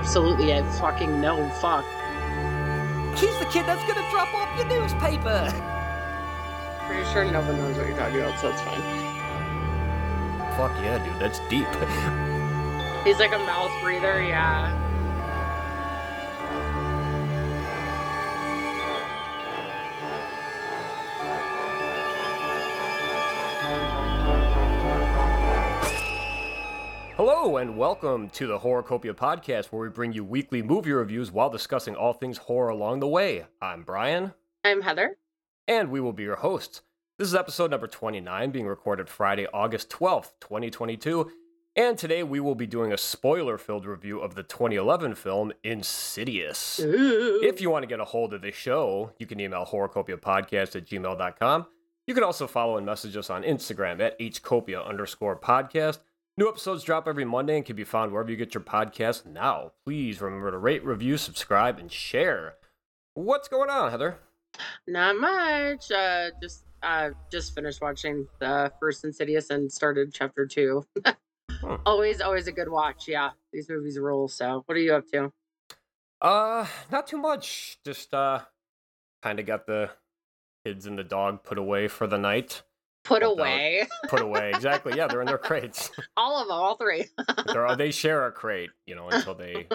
absolutely a fucking no fuck. She's the kid that's gonna drop off your newspaper! Pretty sure no one knows what you're talking about, so it's fine. Fuck yeah, dude, that's deep. He's like a mouth breather, yeah. Hello and welcome to the Horrorcopia Podcast, where we bring you weekly movie reviews while discussing all things horror along the way. I'm Brian. I'm Heather. And we will be your hosts. This is episode number 29, being recorded Friday, August 12th, 2022. And today we will be doing a spoiler-filled review of the 2011 film, Insidious. Ooh. If you want to get a hold of the show, you can email horrorcopiapodcast@gmail.com. You can also follow and message us on Instagram at hcopia_podcast. New episodes drop every Monday and can be found wherever you get your podcasts now. Please remember to rate, review, subscribe, and share. What's going on, Heather? Not much. Just finished watching the first Insidious and started Chapter 2. Huh. Always a good watch, yeah. These movies rule, so what are you up to? Not too much. Just kind of got the kids and the dog put away for the night. Put away. Exactly. Yeah, they're in their crates. All of them, all three. They share a crate, you know, until they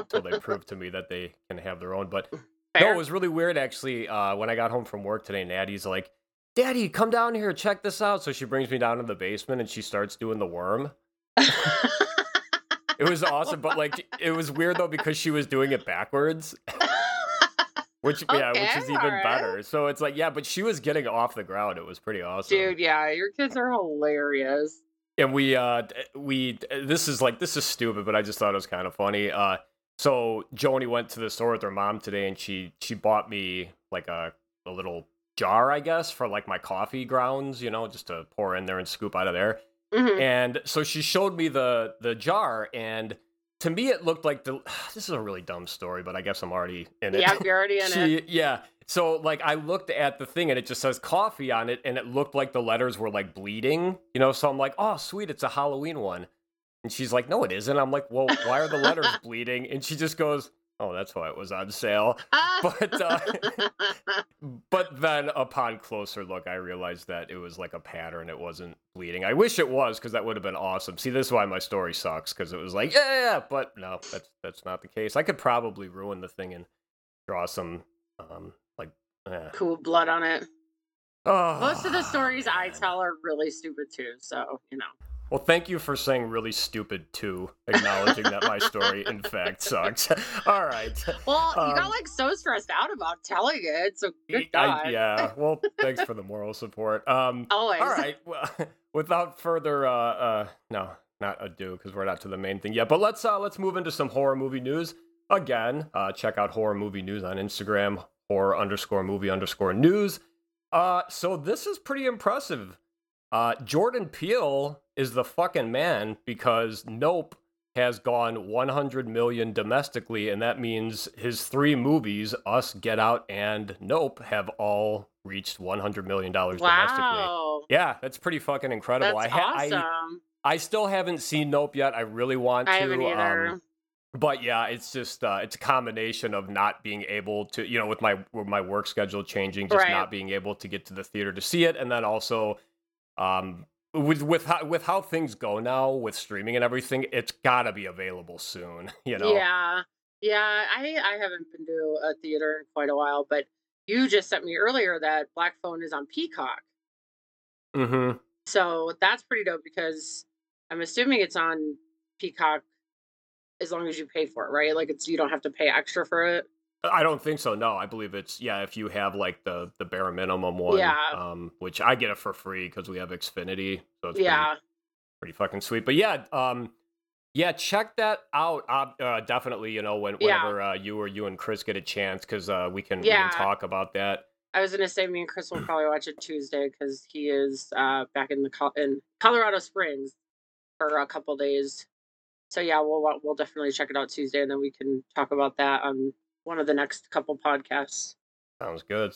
prove to me that they can have their own. But fair. No, it was really weird actually. When I got home from work today, Natty's like, "Daddy, come down here, check this out." So she brings me down to the basement and she starts doing the worm. It was awesome, but like it was weird though because she was doing it backwards. Which is even better. So it's like, yeah, but she was getting off the ground. It was pretty awesome. Dude, yeah, your kids are hilarious. And this is stupid, but I just thought it was kind of funny. So Joni went to the store with her mom today, and she bought me like a little jar, I guess, for like my coffee grounds, you know, just to pour in there and scoop out of there. Mm-hmm. And so she showed me the jar, and to me, it looked like this is a really dumb story, but I guess I'm already in it. Yeah, you're already in it. Yeah. So, like, I looked at the thing, and it just says coffee on it, and it looked like the letters were, like, bleeding, you know? So I'm like, oh, sweet, it's a Halloween one. And she's like, no, it isn't. I'm like, well, why are the letters bleeding? And she just goes, oh, that's why it was on sale. But then upon closer look, I realized that it was like a pattern. It wasn't bleeding. I wish it was because that would have been awesome. See, this is why my story sucks because it was like, yeah, but no, that's not the case. I could probably ruin the thing and draw some cool blood on it. Oh, most of the stories I tell are really stupid too. So, you know. Well, thank you for saying really stupid too, acknowledging that my story, in fact, sucks. All right. Well, you got like so stressed out about telling it, so good God. Yeah, well, thanks for the moral support. Always. All right, well, without further, no, not ado, because we're not to the main thing yet, but let's move into some horror movie news. Again, check out horror movie news on Instagram, horror_movie_news. So this is pretty impressive. Jordan Peele is the fucking man because Nope has gone 100 million domestically, and that means his three movies, Us, Get Out, and Nope, have all reached $100 million domestically. Wow. Yeah, that's pretty fucking incredible. That's awesome. I still haven't seen Nope yet. I really want to. I haven't either. But yeah, it's just it's a combination of not being able to, you know, with my work schedule changing, just not being able to get to the theater to see it, and then also with how things go now with streaming and everything, it's gotta be available soon, you know? Yeah. I haven't been to a theater in quite a while, but you just sent me earlier that Black Phone is on Peacock. Mm-hmm. So that's pretty dope because I'm assuming it's on Peacock as long as you pay for it, right? Like you don't have to pay extra for it. I don't think so. No, I believe it's, yeah, if you have like the bare minimum one, which I get it for free because we have Xfinity. So it's pretty fucking sweet. But yeah, check that out. Definitely, you know, whenever you and Chris get a chance because we can talk about that. I was going to say me and Chris will probably watch it Tuesday because he is back in Colorado Springs for a couple days. So yeah, we'll definitely check it out Tuesday and then we can talk about that on one of the next couple podcasts. Sounds good.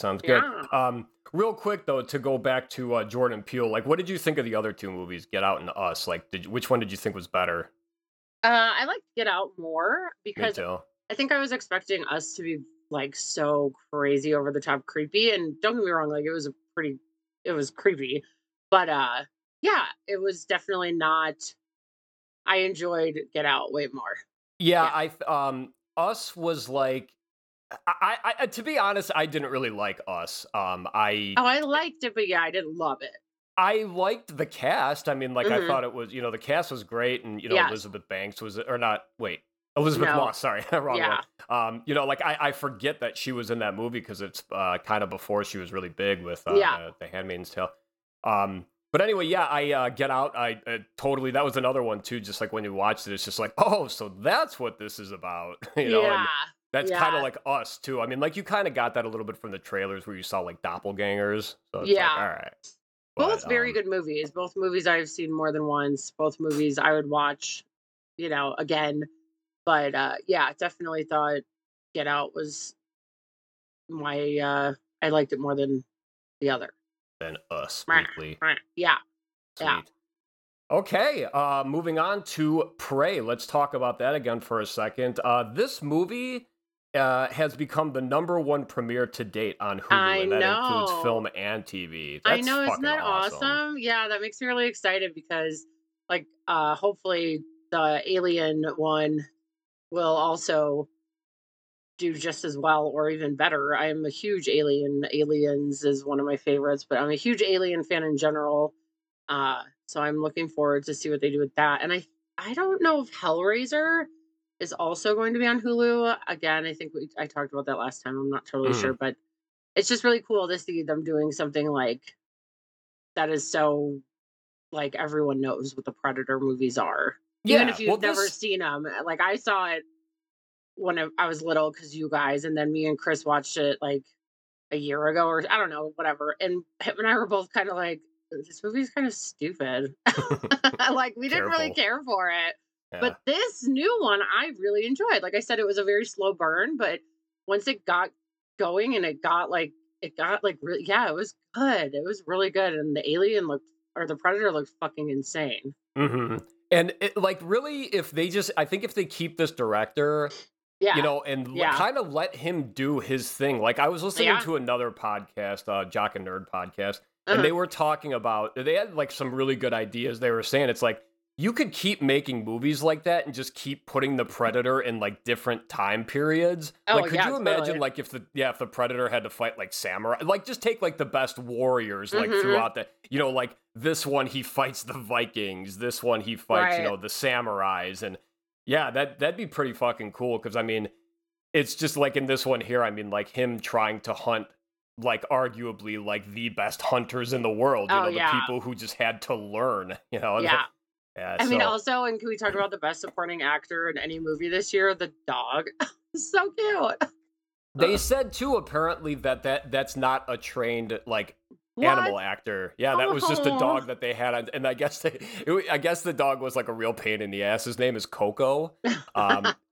Real quick though, to go back to Jordan Peele, like what did you think of the other two movies, Get Out and Us? Like which one did you think was better? I liked Get Out more because I think I was expecting Us to be like so crazy over the top creepy, and don't get me wrong, like it was creepy, but yeah, it was definitely not. I enjoyed Get Out way more. Yeah. I Us was like, I to be honest, I didn't really like Us. I liked it, but yeah, I didn't love it. I liked the cast. I mean, like, I thought it was, the cast was great, and Elizabeth Banks was, or not? Wait, Elizabeth Moss. Sorry, wrong one. I forget that she was in that movie because it's kind of before she was really big with the Handmaid's Tale. But anyway, yeah, I Get Out. I totally, that was another one too. Just like when you watched it, it's just like, oh, so that's what this is about. And that's kind of like Us too. I mean, like you kind of got that a little bit from the trailers where you saw like doppelgangers. So it's like, all right. Both very good movies. Both movies I've seen more than once. Both movies I would watch, again. But definitely thought Get Out was my. I liked it more than the other. Than Us weekly. Yeah. Sweet. Yeah. Okay. Moving on to Prey. Let's talk about that again for a second. This movie has become the #1 premiere to date on Hulu, and that includes film and TV. That's isn't that awesome? Yeah, that makes me really excited because, hopefully the Alien one will also do just as well or even better. I am a huge Alien. Aliens is one of my favorites, but I'm a huge Alien fan in general. So I'm looking forward to see what they do with that. And I don't know if Hellraiser is also going to be on Hulu. Again, I think I talked about that last time. I'm not totally sure, but it's just really cool to see them doing something like that is so like everyone knows what the Predator movies are. Even if you've never seen them. Like I saw it when I was little because you guys, and then me and Chris watched it like a year ago or I don't know, whatever. And him and I were both kind of like, this movie's kind of stupid. Like we didn't really care for it. Yeah. But this new one I really enjoyed. Like I said, it was a very slow burn, but once it got going and it was good. It was really good. And the Predator looked fucking insane. Mm-hmm. And it, like really, if they keep this director, kind of let him do his thing. Like I was listening to another podcast, Jock and Nerd podcast, and they were talking about, they had like some really good ideas. They were saying it's like, you could keep making movies like that and just keep putting the Predator in like different time periods. Oh, like, could you imagine totally. Like if the Predator had to fight like samurai, like just take like the best warriors like throughout the, like this one, he fights the Vikings, this one, he fights, the samurais. And yeah, that'd be pretty fucking cool. Cause I mean, it's just like in this one here, I mean like him trying to hunt, like arguably like the best hunters in the world, the people who just had to learn, also, and can we talk about the best supporting actor in any movie this year? The dog. So cute. They said, too, apparently, that's not a trained, like, animal actor. Yeah, that was just a dog that they had. And I guess the dog was, like, a real pain in the ass. His name is Coco.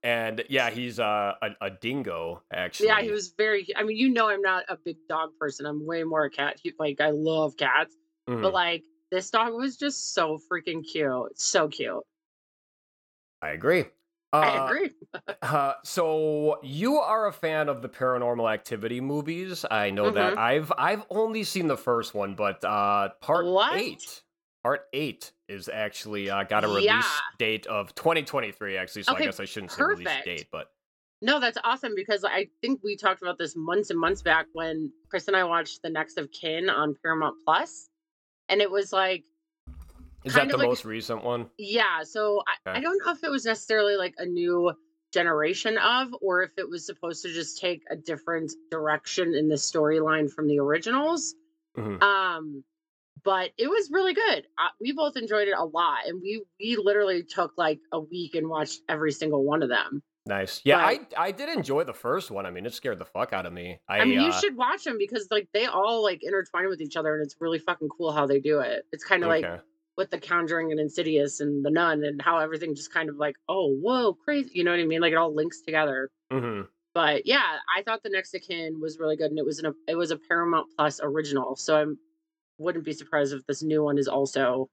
And, yeah, he's a dingo, actually. Yeah, he was very... I mean, I'm not a big dog person. I'm way more a cat. I love cats. Mm-hmm. But, like... this dog was just so freaking cute. So cute. I agree. So you are a fan of the Paranormal Activity movies. I know that. I've only seen the first one, but part eight is actually got a release date of 2023, actually. So I guess I shouldn't say release date, but. No, that's awesome because I think we talked about this months and months back when Chris and I watched The Next of Kin on Paramount Plus. And it was like... Is that the most recent one? Yeah. So I don't know if it was necessarily like a new generation of, or if it was supposed to just take a different direction in the storyline from the originals. Mm-hmm. But it was really good. We both enjoyed it a lot. And we literally took like a week and watched every single one of them. Nice. Yeah, but, I did enjoy the first one. I mean, it scared the fuck out of me. I mean, you should watch them because like they all like intertwine with each other, and it's really fucking cool how they do it. It's kind of like with The Conjuring and Insidious and The Nun, and how everything just kind of like, oh, whoa, crazy. You know what I mean? Like it all links together. Mm-hmm. But yeah, I thought The Next of Kin was really good, and it was a Paramount Plus original. So I wouldn't be surprised if this new one is also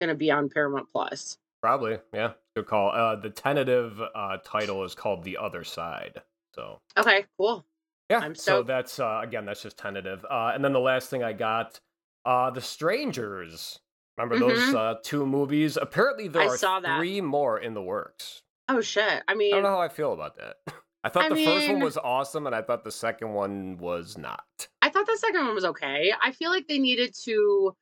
going to be on Paramount Plus. Probably, yeah. Good call. The tentative title is called The Other Side. So okay, cool. Yeah, so that's, again, that's just tentative. And then the last thing I got, The Strangers. Remember those two movies? Apparently there are three more in the works. Oh, shit. I mean... I don't know how I feel about that. I thought the first one was awesome, and I thought the second one was not. I thought the second one was okay. I feel like they needed to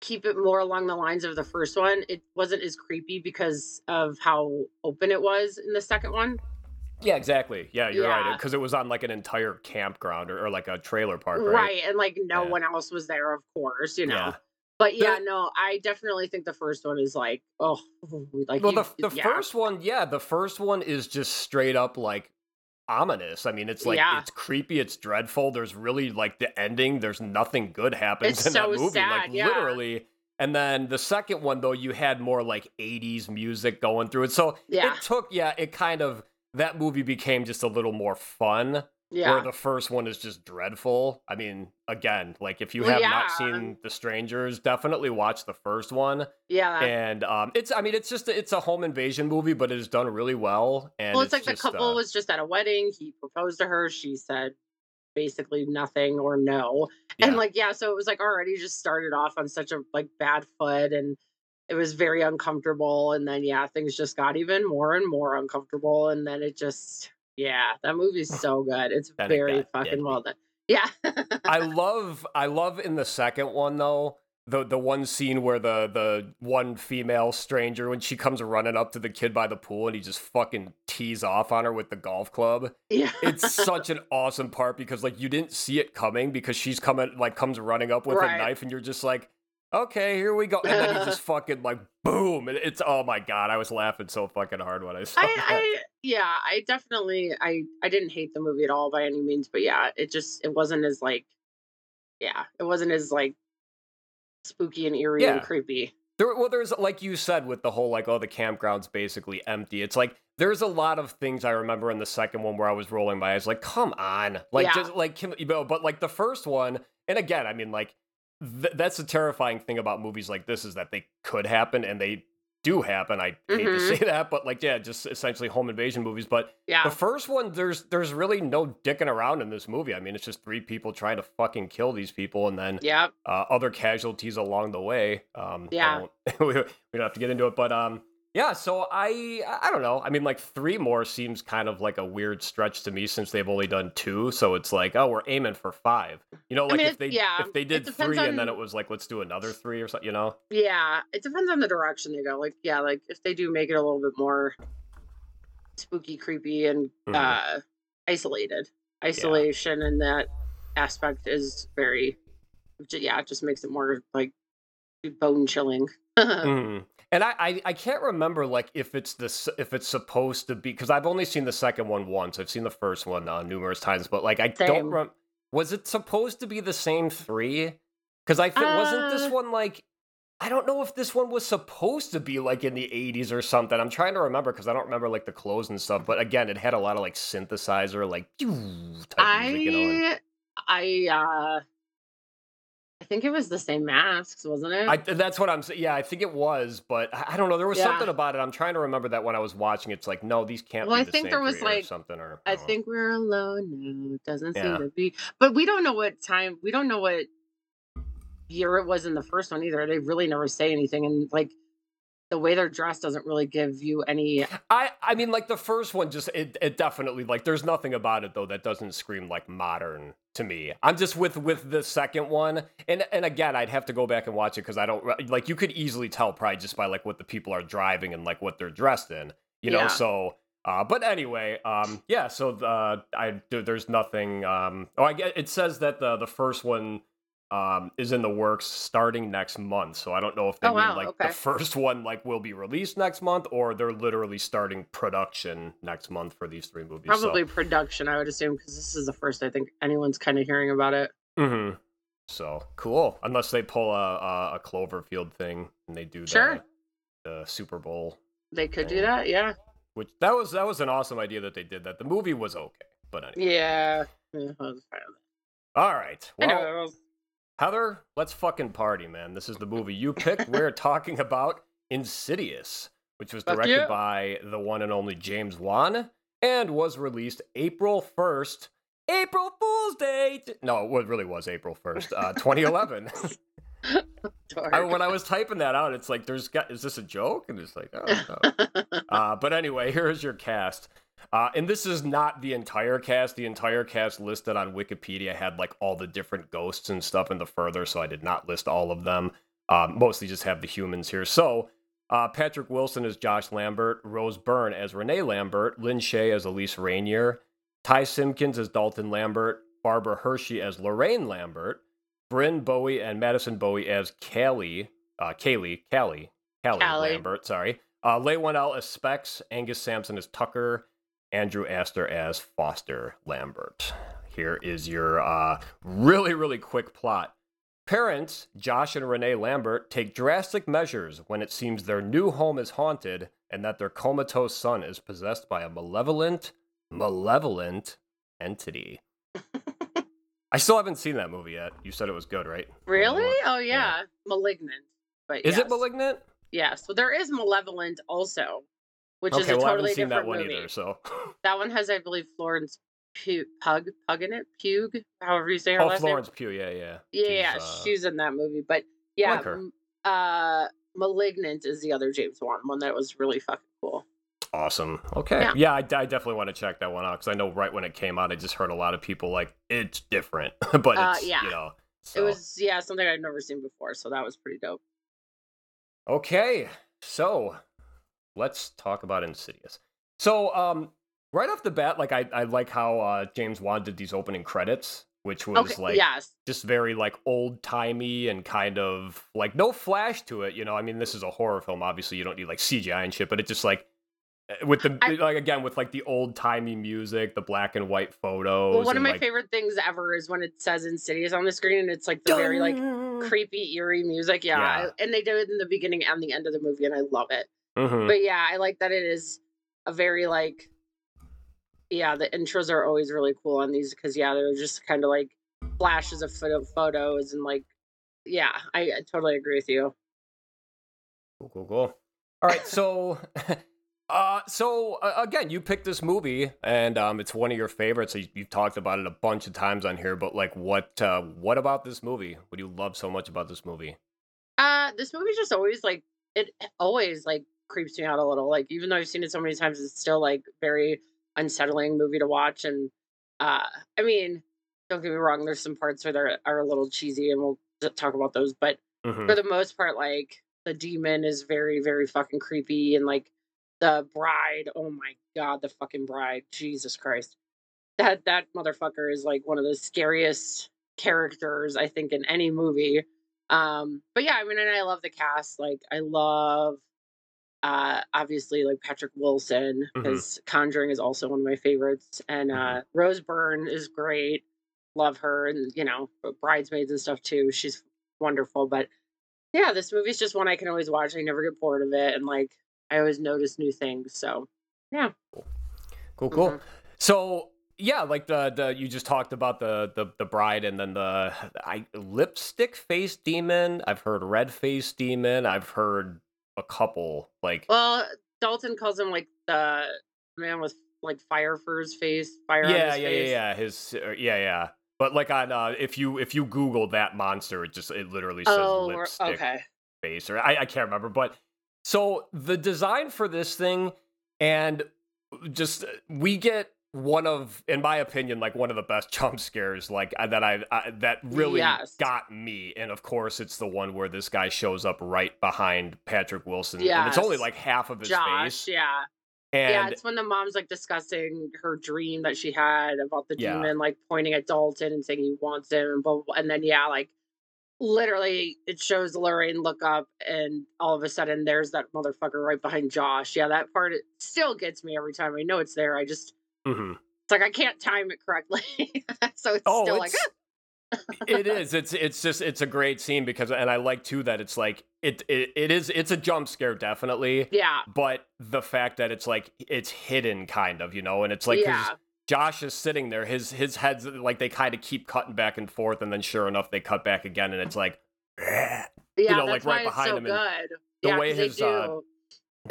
keep it more along the lines of the first one. It wasn't as creepy because of how open it was in the second one. Yeah, exactly. Yeah, you're right. Because it was on like an entire campground or like a trailer park, right? Right, and like no one else was there, of course, you know. Yeah. But yeah, no, I definitely think the first one is like, oh. Like well, the first one, the first one is just straight up like ominous. I mean, it's like, it's creepy, it's dreadful. There's really like the ending, there's nothing good happens it's in so that movie. Sad, like literally. And then the second one, though, you had more like 80s music going through it. So it took, it kind of, that movie became just a little more fun. Yeah. Where the first one is just dreadful. I mean, again, like if you have not seen The Strangers, definitely watch the first one. Yeah. And it's a home invasion movie, but it is done really well. And well, it's like just, the couple was just at a wedding. He proposed to her. She said basically nothing or no. Yeah. And like, so it was like already just started off on such a like bad foot, and it was very uncomfortable. And then, things just got even more and more uncomfortable. And then it just... Yeah, that movie's so good. It's very fucking well done. Yeah. I love in the second one though, the one scene where the one female stranger, when she comes running up to the kid by the pool and he just fucking tees off on her with the golf club. Yeah. It's such an awesome part because like you didn't see it coming because she's comes running up with a knife and you're just like, okay, here we go. And then he just fucking like boom. And it's, oh my God, I was laughing so fucking hard when I saw that. I didn't hate the movie at all by any means, but it wasn't as spooky and eerie and creepy. There's, like you said, with the whole, like, oh, the campground's basically empty. It's like, there's a lot of things I remember in the second one where I was rolling my eyes, like, come on. Like, just, like, you know, but, like, the first one, and again, I mean, like, that's the terrifying thing about movies like this is that they could happen and they do happen. I hate to say that, but like, just essentially home invasion movies. But the first one, there's really no dicking around in this movie. I mean, it's just three people trying to fucking kill these people and then other casualties along the way. We don't have to get into it, but so I don't know. I mean, like three more seems kind of like a weird stretch to me since they've only done two. So it's like, oh, we're aiming for five. You know, like if they did three and then it was like, let's do another three or something, you know? Yeah, it depends on the direction they go. Like, like if they do make it a little bit more spooky, creepy, and isolated. Isolation in that aspect is very, it just makes it more like bone chilling. And I can't remember like if it's supposed to be, because I've only seen the second one once. I've seen the first one numerous times, but like don't remember. Was it supposed to be the same three? Because wasn't this one like, I don't know if this one was supposed to be like in the 80s or something. I'm trying to remember because I don't remember like the clothes and stuff. But again, it had a lot of like synthesizer like type music, you know, and... I think it was the same masks, wasn't it? That's what I'm saying. Yeah, I think it was, but I don't know. There was something about it. I'm trying to remember that when I was watching. It's like, no, these can't be the same three or something. Or, I think we're alone now. It doesn't seem to be. But we don't know what time. We don't know what year it was in the first one either. They really never say anything. And like the way they're dressed doesn't really give you any. I mean, like the first one, just it definitely like there's nothing about it though that doesn't scream like modern to me. I'm just with the second one, and again, I'd have to go back and watch it because I don't like. You could easily tell probably just by like what the people are driving and like what they're dressed in, you know. So, but anyway, So there's nothing. I get it says that the first one is in the works starting next month. So I don't know if they mean like the first one like will be released next month or they're literally starting production next month for these three movies. Probably production, I would assume, because this is the first I think anyone's kind of hearing about it. Mm-hmm. So cool. Unless they pull a Cloverfield thing and they do the Super Bowl. They could do that, yeah. Which that was an awesome idea that they did that. The movie was okay, but anyway. Yeah, I was fine. All right. Well, Heather, let's fucking party, man. This is the movie you picked. We're talking about Insidious, which was directed by the one and only James Wan, and was released April 1st. April Fool's Day! No, it really was April 1st, 2011. When I was typing that out, it's like, is this a joke? And it's like, oh, no. But anyway, here is your cast. And this is not the entire cast. The entire cast listed on Wikipedia had like all the different ghosts and stuff in the further, so I did not list all of them. Mostly just have the humans here. So Patrick Wilson as Josh Lambert, Rose Byrne as Renee Lambert, Lin Shaye as Elise Rainier, Ty Simpkins as Dalton Lambert, Barbara Hershey as Lorraine Lambert, Bryn Bowie and Madison Bowie as Callie Lambert, sorry. Leigh Whannell as Specs, Angus Sampson as Tucker, Andrew Astor as Foster Lambert. Here is your really, really quick plot. Parents, Josh and Renee Lambert, take drastic measures when it seems their new home is haunted and that their comatose son is possessed by a malevolent entity. I still haven't seen that movie yet. You said it was good, right? Really? Oh, yeah. Malignant. But yes. Is it Malignant? Yes. Well, there is Malevolent also, which is a totally different movie. I haven't seen that one either, so. That one has, I believe, Florence Pugh in it? Pugh? However you say her last name. Oh, Florence Pugh, yeah. Yeah, she's in that movie. But, yeah, like Malignant is the other James Wan one that was really fucking cool. Awesome. Okay. Yeah, I definitely want to check that one out because I know right when it came out, I just heard a lot of people like, it's different. But it's, you know. So. It was, something I've never seen before, so that was pretty dope. Okay, so let's talk about Insidious. So right off the bat, like I like how James Wan did these opening credits, which was just very like old-timey and kind of like no flash to it. You know, I mean, this is a horror film. Obviously, you don't need like CGI and shit, but it's just like with the the old-timey music, the black and white photos. Well, one of my favorite things ever is when it says Insidious on the screen and it's like the very like creepy, eerie music. Yeah. And they do it in the beginning and the end of the movie, and I love it. Mm-hmm. But yeah, I like that it is a very like, the intros are always really cool on these because they're just kind of like flashes of photos and like, I totally agree with you. Cool. All right, so. Again, you picked this movie, and it's one of your favorites. You've talked about it a bunch of times on here, but like, what about this movie? What do you love so much about this movie? This movie just always like it always like creeps me out a little. Like, even though I've seen it so many times, it's still like very unsettling movie to watch. And I mean, don't get me wrong, there's some parts where they are a little cheesy, and we'll talk about those. But for the most part, like the demon is very, very fucking creepy, and like. The bride, oh my god, the fucking bride, Jesus Christ. That motherfucker is like one of the scariest characters, I think, in any movie. But yeah, I mean, and I love the cast. Like, I love, obviously, like, Patrick Wilson, because Conjuring is also one of my favorites. And Rose Byrne is great. Love her. And, you know, Bridesmaids and stuff, too. She's wonderful. But yeah, this movie's just one I can always watch. I never get bored of it. And, like, I always notice new things, so yeah. Cool. Mm-hmm. So yeah, like the you just talked about the bride, and then the lipstick face demon. I've heard red face demon. I've heard a couple like. Well, Dalton calls him like the man with like fire for his face. Fire on his face. His. But like on if you Google that monster, it literally says lipstick face, or I can't remember, but. So the design for this thing, and just we get one of, in my opinion, like one of the best jump scares, like that really got me. And of course, it's the one where this guy shows up right behind Patrick Wilson, and it's only like half of his face. And it's when the mom's like discussing her dream that she had about the demon, like pointing at Dalton and saying he wants him, and blah, blah, blah. And then like. Literally, it shows Lorraine look up, and all of a sudden, there's that motherfucker right behind Josh. Yeah, that part it still gets me every time. I know it's there. I just it's like I can't time it correctly, so it's still like. It is. It's a great scene because, and I like too that it's like it's a jump scare definitely. Yeah. But the fact that it's like it's hidden kind of, you know, and it's like Josh is sitting there, his head's like they kind of keep cutting back and forth, and then sure enough they cut back again, and it's like right behind him. Good. The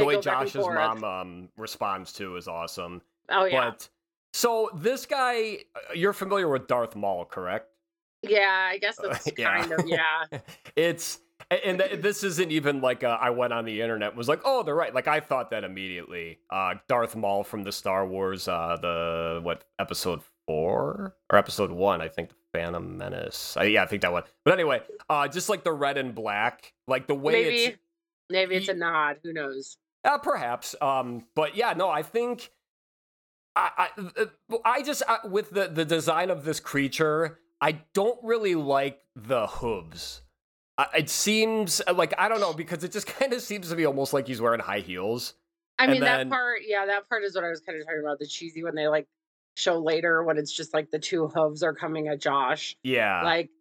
way Josh's mom responds to is awesome. Oh yeah. But so this guy, you're familiar with Darth Maul, correct? Yeah, I guess that's kind of, yeah. It's, and this isn't even like I went on the internet and was like, oh, they're right. Like, I thought that immediately. Darth Maul from the Star Wars, episode 4 or episode 1, I think, The Phantom Menace. I think that one. But anyway, just like the red and black, like the way maybe it's a nod. Who knows? Perhaps. But yeah, no, I think I just with the design of this creature, I don't really like the hooves. It seems like, I don't know, because it just kind of seems to be almost like he's wearing high heels. I mean, that part is what I was kind of talking about, the cheesy when they like show later when it's just like the two hooves are coming at Josh. Yeah. Like,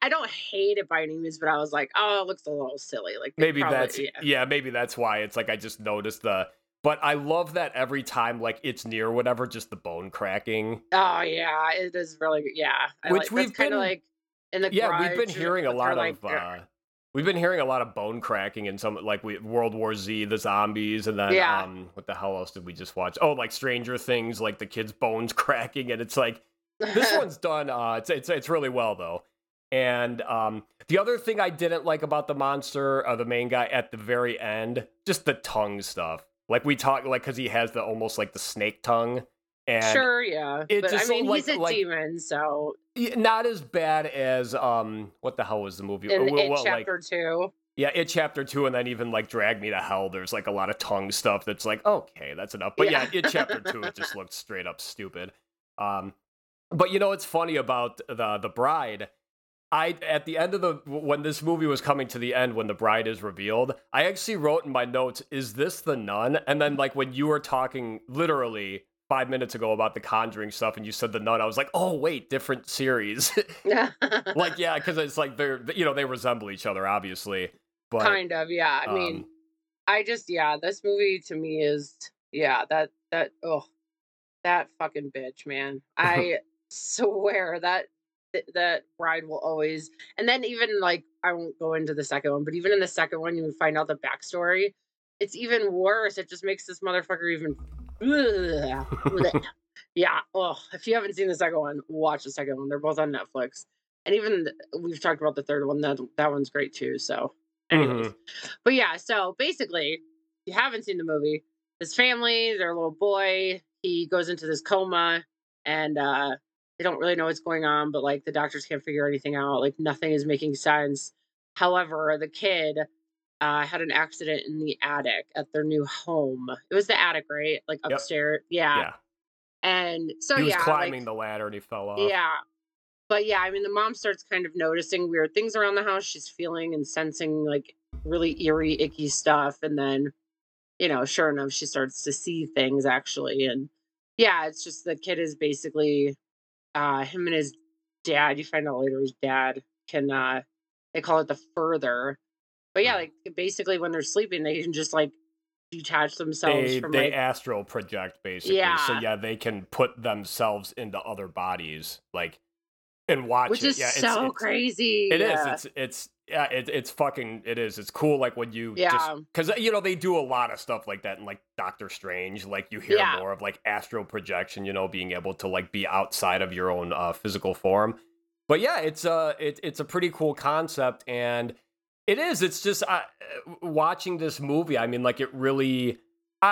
I don't hate it by any means, but I was like, oh, it looks a little silly. Like maybe that's why it's like I just noticed the. But I love that every time, like, it's near whatever, just the bone cracking. Oh, yeah, it is really, yeah. We've been hearing a lot of bone cracking and some, like, World War Z, the zombies, and then, what the hell else did we just watch? Oh, like, Stranger Things, like, the kids' bones cracking, and it's like, this one's done, it's really well, though. And the other thing I didn't like about the monster, the main guy at the very end, just the tongue stuff. Like, we talk, like, because he has the almost, like, the snake tongue. And sure, yeah. But, just, I mean, like, he's a demon, so. Not as bad as, what the hell was the movie? It Chapter 2. Yeah, It Chapter 2, and then even, like, Drag Me to Hell, there's, like, a lot of tongue stuff that's like, okay, that's enough. But, yeah It Chapter 2, it just looked straight up stupid. But, you know, it's funny about the bride. At the end of when this movie was coming to the end, when the bride is revealed, I actually wrote in my notes, is this the nun? And then, like, when you were talking literally 5 minutes ago about the Conjuring stuff and you said the nun, I was like, oh, wait, different series. Like, yeah, because it's like they're, you know, they resemble each other, obviously. But, kind of, yeah. I mean, this movie to me is, that fucking bitch, man. I swear that bride will always, and then even like I won't go into the second one, but even in the second one you find out the backstory, it's even worse. It just makes this motherfucker even yeah. Oh, if you haven't seen the second one, watch the second one. They're both on Netflix, and even we've talked about the third one, that one's great too. So anyways, but yeah, so basically if you haven't seen the movie, this family, their little boy, he goes into this coma, and they don't really know what's going on, but like the doctors can't figure anything out. Like nothing is making sense. However, the kid had an accident in the attic at their new home. It was the attic, right? Like upstairs. Yep. Yeah. And so he was climbing the ladder and he fell off. Yeah. But yeah, I mean, the mom starts kind of noticing weird things around the house. She's feeling and sensing like really eerie, icky stuff. And then, you know, sure enough, she starts to see things actually. And yeah, it's just the kid is basically. Him and his dad, you find out later his dad can, they call it the further. But yeah, like basically when they're sleeping, they can just like detach themselves from they like, astral project basically. Yeah. So yeah, they can put themselves into other bodies, like, and watch which it. Is yeah, so it's, crazy. It yeah. is. It's, yeah, it's fucking, it is. It's cool. Like when you just, cause you know, they do a lot of stuff like that. And like Doctor Strange, like you hear more of like astral projection, you know, being able to like be outside of your own physical form. But yeah, it's a pretty cool concept. And it is, it's just watching this movie. I mean, like it really,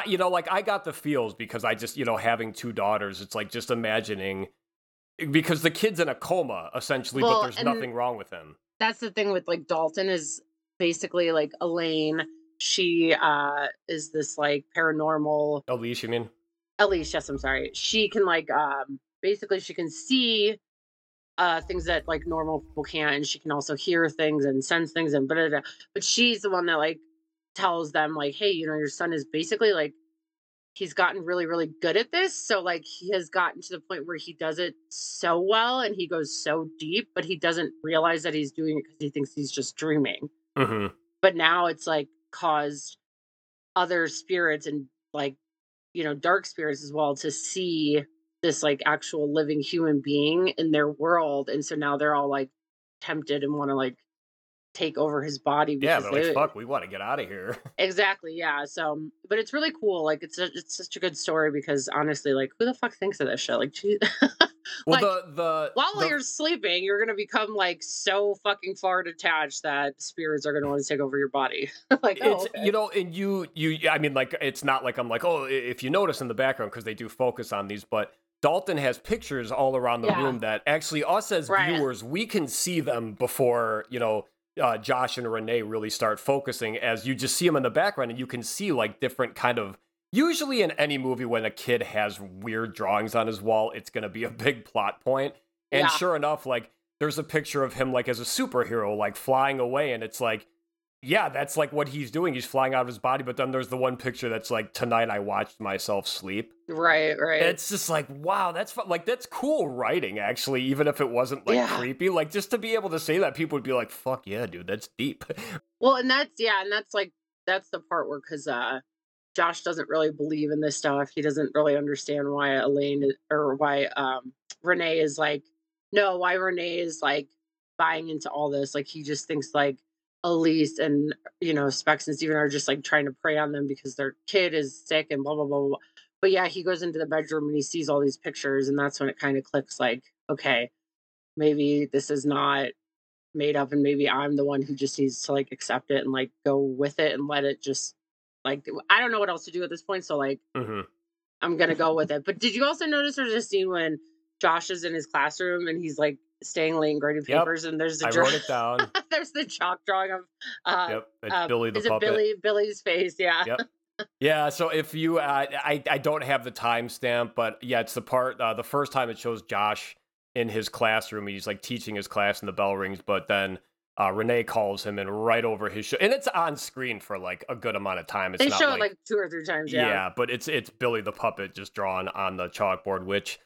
you know, like I got the feels because I just, you know, having two daughters, it's like just imagining because the kid's in a coma essentially, but there's nothing wrong with him. That's the thing with like Dalton is basically like Elaine. She is this like paranormal. Elise, you mean? Elise, yes, I'm sorry. She can like basically she can see things that like normal people can't, and she can also hear things and sense things and blah, blah, blah. But she's the one that like tells them like, hey, you know, your son is basically like he's gotten really, really good at this. So like he has gotten to the point where he does it so well and he goes so deep, but he doesn't realize that he's doing it because he thinks he's just dreaming. Mm-hmm. But now it's like caused other spirits and like, you know, dark spirits as well to see this like actual living human being in their world. And so now they're all like tempted and want to like take over his body. Yeah, they're like, fuck, we want to get out of here. Exactly, yeah. So, but it's really cool. Like, it's such a good story because, honestly, like, who the fuck thinks of this shit? Like, geez. Well, like, while you're sleeping, you're going to become, like, so fucking far detached that spirits are going to want to take over your body. Like, okay. You know, and you, I mean, like, it's not like I'm like, oh, if you notice in the background, because they do focus on these, but Dalton has pictures all around the room that actually us as viewers, we can see them before, you know, Josh and Renee really start focusing, as you just see them in the background and you can see, like, different kind of, usually in any movie when a kid has weird drawings on his wall, it's going to be a big plot point. And sure enough, like, there's a picture of him, like, as a superhero, like, flying away. And it's like, yeah, that's, like, what he's doing. He's flying out of his body. But then there's the one picture that's like, tonight I watched myself sleep. Right. And it's just like, wow, that's fun. Like, that's cool writing, actually, even if it wasn't, like, creepy. Like, just to be able to say that, people would be like, fuck yeah, dude, that's deep. Well, and that's the part where, because Josh doesn't really believe in this stuff. He doesn't really understand why Renee is like, no, why Renee is like buying into all this. Like, he just thinks like Elise and, you know, Specs and Steven are just like trying to prey on them because their kid is sick and blah, blah, blah, blah. But yeah, he goes into the bedroom and he sees all these pictures, and that's when it kind of clicks like, okay, maybe this is not made up, and maybe I'm the one who just needs to like accept it and like go with it and let it just, like, I don't know what else to do at this point, so, like, I'm going to go with it. But did you also notice there's a scene when Josh is in his classroom and he's, like, staying late and grading papers, and there's the wrote it down. There's the chalk drawing of Billy the Puppet. Billy's face, yeah. Yep. Yeah, so if you, I don't have the timestamp, but, yeah, it's the part, the first time it shows Josh in his classroom, he's, like, teaching his class and the bell rings, but then Renee calls him in right over his show, and it's on screen for like a good amount of time. It's they not show like, it like two or three times, yeah. But it's Billy the Puppet just drawn on the chalkboard. Which,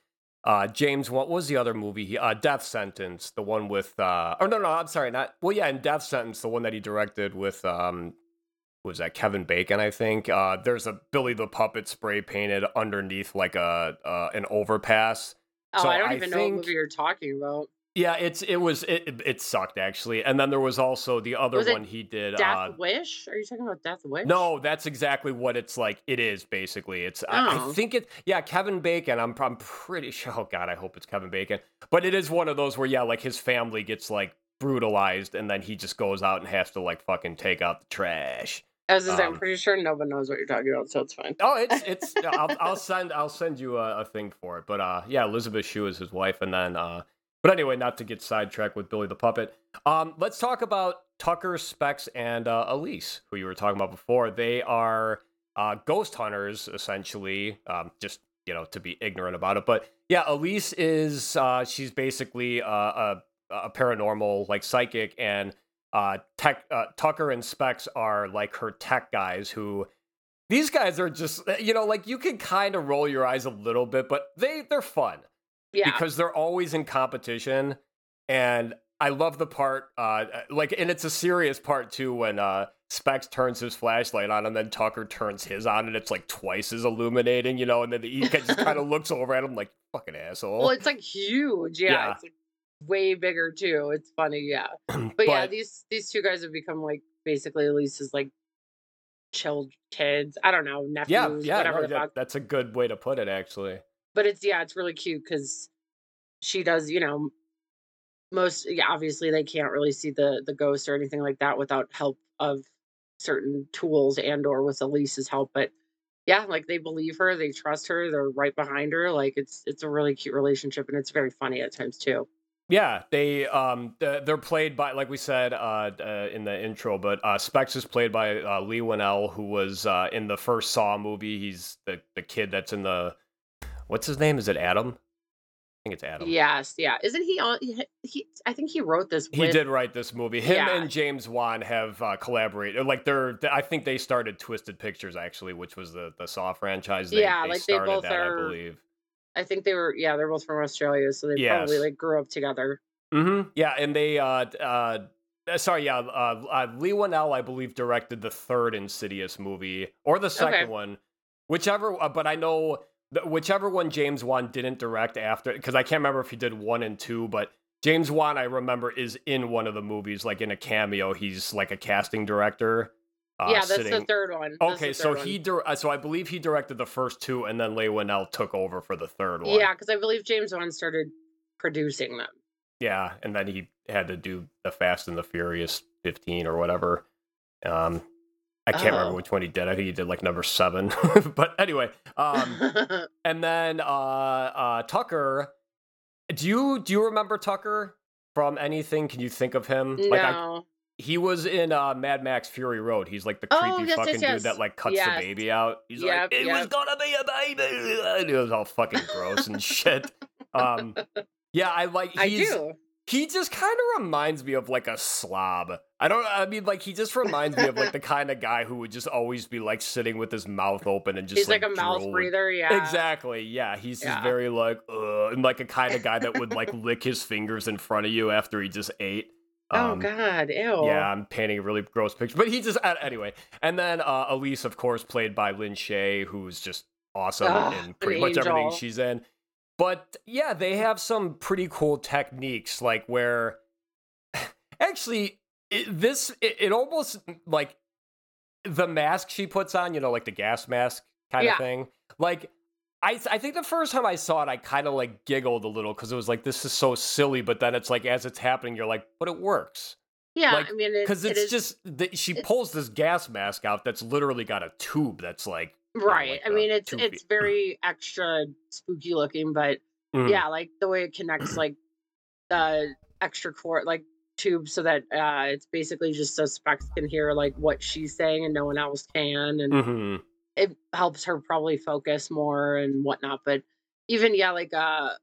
James, what was the other movie? Death Sentence, the one with, in Death Sentence, the one that he directed with, was that Kevin Bacon? I think there's a Billy the Puppet spray painted underneath like an overpass. Oh, so I don't even know what movie you're talking about. Yeah, it sucked actually. And then there was also the other one he did. Death Wish? Are you talking about Death Wish? No, that's exactly what it's like. It is basically. It's I think it. Yeah, Kevin Bacon. I'm pretty sure. Oh God, I hope it's Kevin Bacon. But it is one of those where like his family gets like brutalized, and then he just goes out and has to like fucking take out the trash. As I was I'm pretty sure no one knows what you're talking about, so it's fine. Oh, it's. I'll send you a thing for it. But yeah, Elizabeth Shue is his wife, and then But anyway, not to get sidetracked with Billy the Puppet, let's talk about Tucker, Specs, and Elise, who you were talking about before. They are ghost hunters, essentially, just, you know, to be ignorant about it. But yeah, Elise is, she's basically a paranormal, like, psychic, and Tucker and Specs are, like, her tech guys who... These guys are just, you know, like, you can kind of roll your eyes a little bit, but they're fun. Yeah. Because they're always in competition, and I love the part, and it's a serious part, too, when Specs turns his flashlight on, and then Tucker turns his on, and it's, like, twice as illuminating, you know, and then he just kind of looks over at him like, fucking asshole. Well, it's, like, huge, yeah. It's, like, way bigger, too. It's funny, yeah. But yeah, these two guys have become, like, basically Elise's, like, chilled kids. I don't know, nephews, whatever the fuck. That's a good way to put it, actually. But it's really cute because she does, you know, obviously they can't really see the ghost or anything like that without help of certain tools and or with Elise's help. But yeah, like they believe her, they trust her, they're right behind her. Like it's a really cute relationship, and it's very funny at times too. Yeah, they they're played by, like we said in the intro, but Specs is played by Leigh Whannell, who was in the first Saw movie. He's the kid that's in the... What's his name? Is it Adam? I think it's Adam. Yes, yeah. Isn't he on? I think he wrote this. He did write this movie. Him and James Wan have collaborated. Like I think they started Twisted Pictures actually, which was the Saw franchise. They both I believe. I think they were. Yeah, they're both from Australia, so they probably like grew up together. Mm-hmm. Yeah, and they. Leigh Whannell, I believe, directed the third Insidious movie or the second one, whichever. But I know. Whichever one James Wan didn't direct after, because I can't remember if he did 1 and 2, but James Wan, I remember, is in one of the movies, like in a cameo. He's like a casting director. Yeah, that's the third one. Okay, so I believe he directed the first two, and then Leigh Whannell took over for the third one. Yeah, because I believe James Wan started producing them. Yeah, and then he had to do the Fast and the Furious 15 or whatever. I can't remember which one he did. I think he did like number 7. But anyway, and then Tucker. Do you remember Tucker from anything? Can you think of him? No. Like he was in Mad Max Fury Road. He's like the creepy fucking dude that like cuts the baby out. He's like, it was gonna be a baby. And it was all fucking gross and shit. Yeah, I like. He just kind of reminds me of like a slob. He just reminds me of like the kind of guy who would just always be like sitting with his mouth open and just he's like a mouth breather. Yeah, exactly. Yeah, he's just very like, ugh, and like a kind of guy that would like lick his fingers in front of you after he just ate. Oh God, ew. Yeah, I'm painting a really gross picture, but he just anyway. And then Elise, of course, played by Lin Shaye, who's just awesome in pretty much everything she's in. But yeah, they have some pretty cool techniques, like where actually it almost like the mask she puts on, you know, like the gas mask kind of thing. Like I think the first time I saw it, I kind of like giggled a little because it was like, this is so silly. But then it's like, as it's happening, you're like, but it works. Yeah, like, I mean, because she pulls this gas mask out that's literally got a tube that's like. Right. I mean, it's very extra spooky looking, but yeah, like the way it connects like the extra cord, like tube, so that it's basically just so Specs can hear like what she's saying and no one else can. And it helps her probably focus more and whatnot. But even, like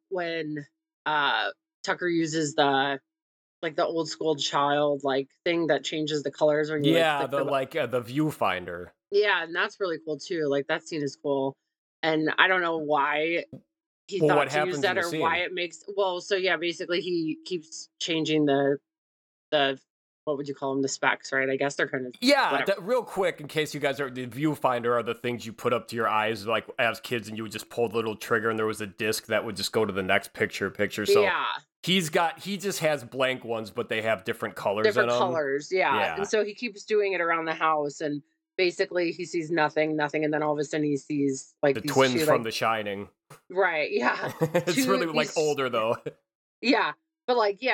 when Tucker uses the like the old school child like thing that changes the colors when you like, the like the viewfinder. Yeah, and that's really cool too. Like that scene is cool, and I don't know why he thought to use that or why it makes. Well, so yeah, basically he keeps changing the what would you call them, the Specs, right? I guess they're kind of real quick, in case you guys are, the viewfinder are the things you put up to your eyes like as kids, and you would just pull the little trigger, and there was a disc that would just go to the next picture. So yeah. He just has blank ones, but they have different colors. Different in them. Colors, yeah. And so he keeps doing it around the house, and. Basically, he sees nothing, and then all of a sudden he sees like the twins from The Shining. Right? Yeah. It's really like older though. Yeah, but like he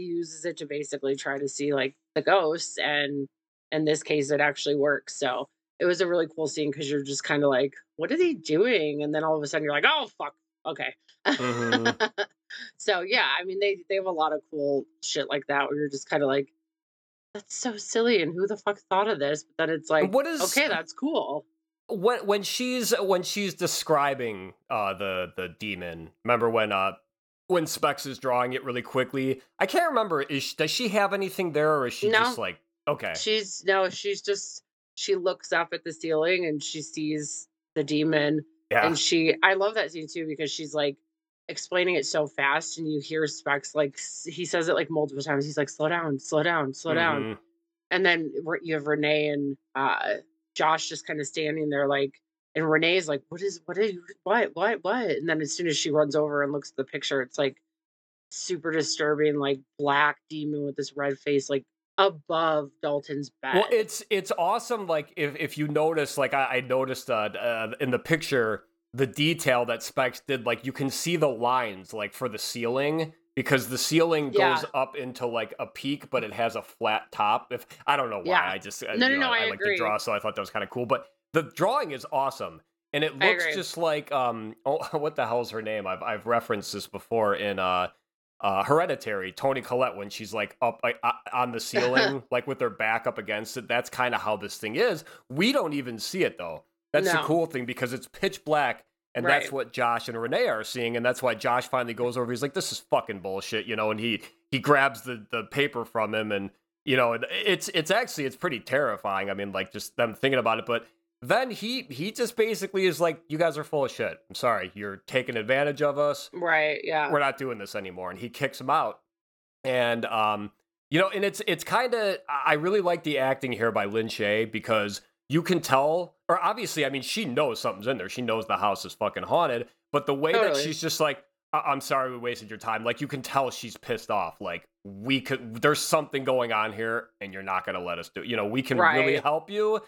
uses it to basically try to see like the ghosts, and in this case, it actually works. So it was a really cool scene because you're just kind of like, what is he doing? And then all of a sudden you're like, oh fuck, okay. Mm-hmm. So yeah, I mean they have a lot of cool shit like that where you're just kind of like. That's so silly, and who the fuck thought of this? But then it's like, okay, that's cool. When she's describing the demon, remember when Specs is drawing it really quickly? I can't remember. Does she have anything there, or is she just like okay? She looks up at the ceiling and she sees the demon, and I love that scene too because she's like. Explaining it so fast, and you hear Specs like he says it like multiple times. He's like, slow down down, and then you have Renee and Josh just kind of standing there like, and Renee's like, what, and then as soon as she runs over and looks at the picture, it's like super disturbing, like black demon with this red face like above Dalton's bed. Well, it's awesome, like if you notice, like I noticed in the picture the detail that Specs did, like you can see the lines like for the ceiling, because the ceiling goes up into like a peak, but it has a flat top. If I don't know why, I just I like to draw, so I thought that was kind of cool. But the drawing is awesome, and it looks just like what the hell's her name? I've referenced this before in Hereditary, Toni Collette, when she's like up on the ceiling, like with her back up against it. That's kind of how this thing is. We don't even see it though. That's the cool thing, because it's pitch black, and that's what Josh and Renee are seeing, and that's why Josh finally goes over. He's like, "This is fucking bullshit," you know, and he grabs the paper from him, and you know, and it's actually pretty terrifying. I mean, like just them thinking about it, but then he just basically is like, "You guys are full of shit. I'm sorry, you're taking advantage of us. Right? Yeah, we're not doing this anymore." And he kicks him out, and you know, and it's kind of, I really like the acting here by Lin Shaye, because. You can tell, or obviously, I mean, she knows something's in there. She knows the house is fucking haunted, but the way that she's just like, I'm sorry we wasted your time. Like, you can tell she's pissed off. Like, we could, there's something going on here and you're not going to let us do it. You know, we can really help you,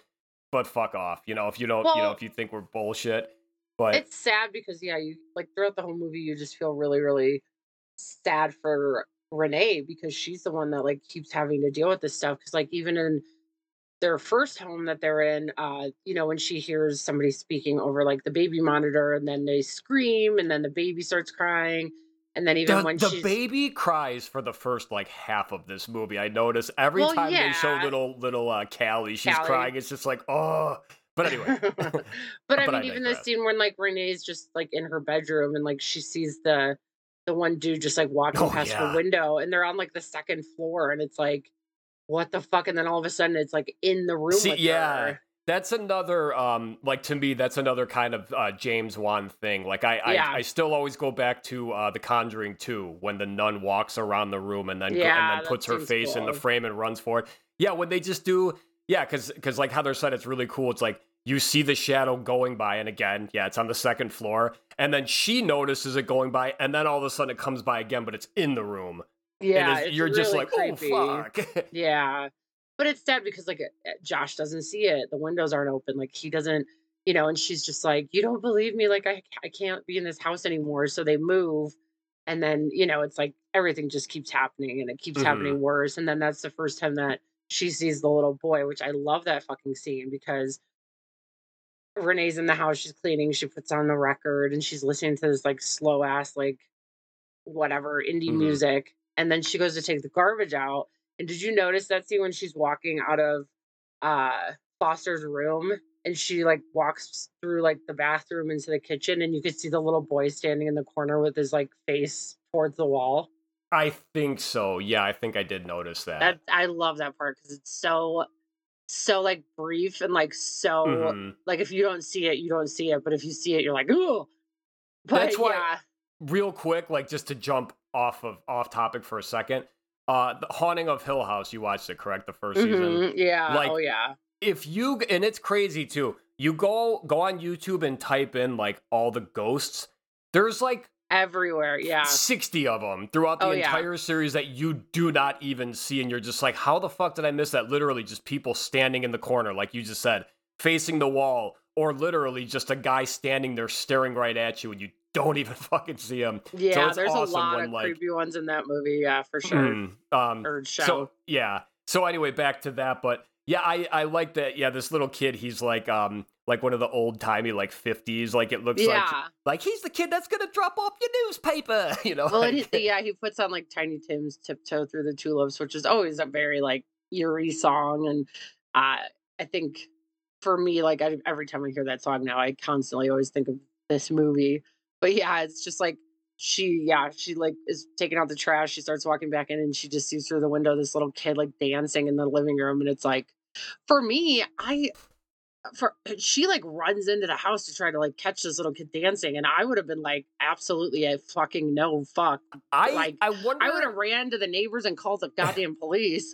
but fuck off. You know, if you don't, you know, if you think we're bullshit. But it's sad because, yeah, you like throughout the whole movie, you just feel really, really sad for Renee because she's the one that like keeps having to deal with this stuff. Cause like even in their first home that they're in, you know, when she hears somebody speaking over like the baby monitor and then they scream and then the baby starts crying. And then even when the baby cries for the first like half of this movie, I notice every time they show little Callie, she's crying. It's just like, oh, but anyway. But I mean, even the scene when like Renee's just like in her bedroom and like she sees the one dude just like walking past her window and they're on like the second floor and it's like, what the fuck? And then all of a sudden it's like in the room. See, with her. That's another, like to me, that's another kind of James Wan thing. Like I still always go back to The Conjuring 2 when the nun walks around the room and then, and then puts her face in the frame and runs for it. Yeah. When they just do, cause like Heather said, it's really cool. It's like, you see the shadow going by, and again, it's on the second floor, and then she notices it going by, and then all of a sudden it comes by again, but it's in the room. Yeah, and you're really just like, creepy. Oh fuck. Yeah, but it's sad because like Josh doesn't see it; the windows aren't open. Like he doesn't, you know. And she's just like, "You don't believe me? Like I can't be in this house anymore." So they move, and then you know, it's like everything just keeps happening, and it keeps happening worse. And then that's the first time that she sees the little boy, which I love that fucking scene because. Renee's in the house, she's cleaning, she puts on the record and she's listening to this like slow ass, like whatever indie music. And then she goes to take the garbage out. And did you notice that scene when she's walking out of Foster's room and she like walks through like the bathroom into the kitchen and you could see the little boy standing in the corner with his like face towards the wall? I think so. Yeah, I think I did notice that. I love that part because it's so like brief and like so like if you don't see it you don't see it, but if you see it you're like ooh. But that's why, real quick, like just to jump off topic for a second, The Haunting of Hill House, you watched it, correct? The first season. Yeah, like, oh yeah, if you, and it's crazy too, you go on YouTube and type in like all the ghosts, there's like everywhere, 60 of them throughout the entire series that you do not even see, and you're just like, how the fuck did I miss that? Literally just people standing in the corner, like you just said, facing the wall, or literally just a guy standing there staring right at you and you don't even fucking see him. Yeah, so there's awesome a lot of like, creepy ones in that movie, for sure. Or show. So anyway, back to that, but yeah, I like that. Yeah, this little kid, he's like one of the old timey, like 50s, like it looks like he's the kid that's gonna drop off your newspaper, you know. Well, like, he puts on like Tiny Tim's Tiptoe Through the Tulips, which is always a very like eerie song, and I think for me, like every time I hear that song now, I constantly always think of this movie. But yeah, it's just like she like is taking out the trash. She starts walking back in and she just sees through the window this little kid like dancing in the living room. And it's like, for me, she like runs into the house to try to like catch this little kid dancing. And I would have been like, absolutely a fucking no fuck. I would have ran to the neighbors and called the goddamn police.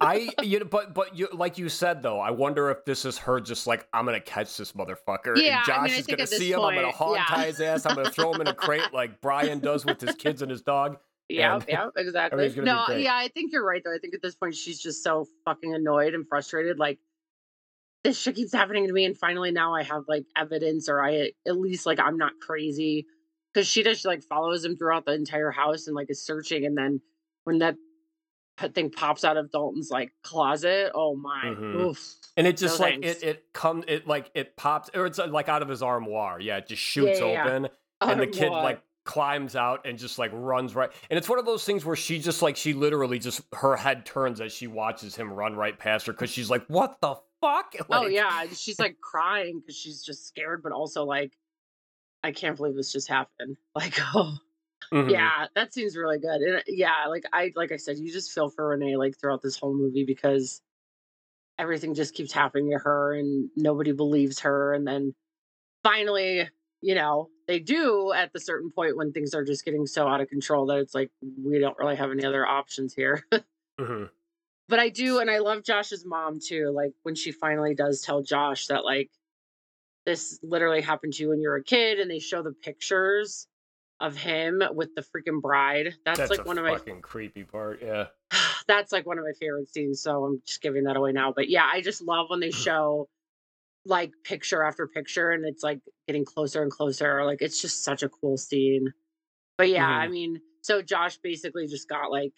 But you, like you said though, I wonder if this is her just like, I'm gonna catch this motherfucker. Yeah, and Josh is gonna see him. I'm gonna hog tie his ass. I'm gonna throw him in a crate like Brian does with his kids and his dog. Yeah, exactly. No, I think you're right though. I think at this point she's just so fucking annoyed and frustrated. Like, this shit keeps happening to me, and finally now I have like evidence, or I at least like I'm not crazy. Because she like follows him throughout the entire house and like is searching, and then when that thing pops out of Dalton's like closet. Oh my! Oof. And it just it pops, or it's like out of his armoire. Yeah, it just shoots open, and the kid like climbs out and just like runs right. And it's one of those things where she just like she literally just her head turns as she watches him run right past her because she's like, "What the fuck?" Like, and she's like crying because she's just scared, but also like, I can't believe this just happened. Like, oh. Mm-hmm. Yeah, that seems really good. And yeah, like I said, you just feel for Renee like throughout this whole movie because everything just keeps happening to her and nobody believes her. And then finally, you know, they do at the certain point when things are just getting so out of control that it's like, we don't really have any other options here. But I do. And I love Josh's mom too. Like when she finally does tell Josh that like, this literally happened to you when you were a kid, and they show the pictures of him with the freaking bride. That's like one of my fucking creepy part. Yeah. That's like one of my favorite scenes. So I'm just giving that away now. But yeah, I just love when they show like picture after picture and it's like getting closer and closer. Like it's just such a cool scene. But yeah, I mean, so Josh basically just got like,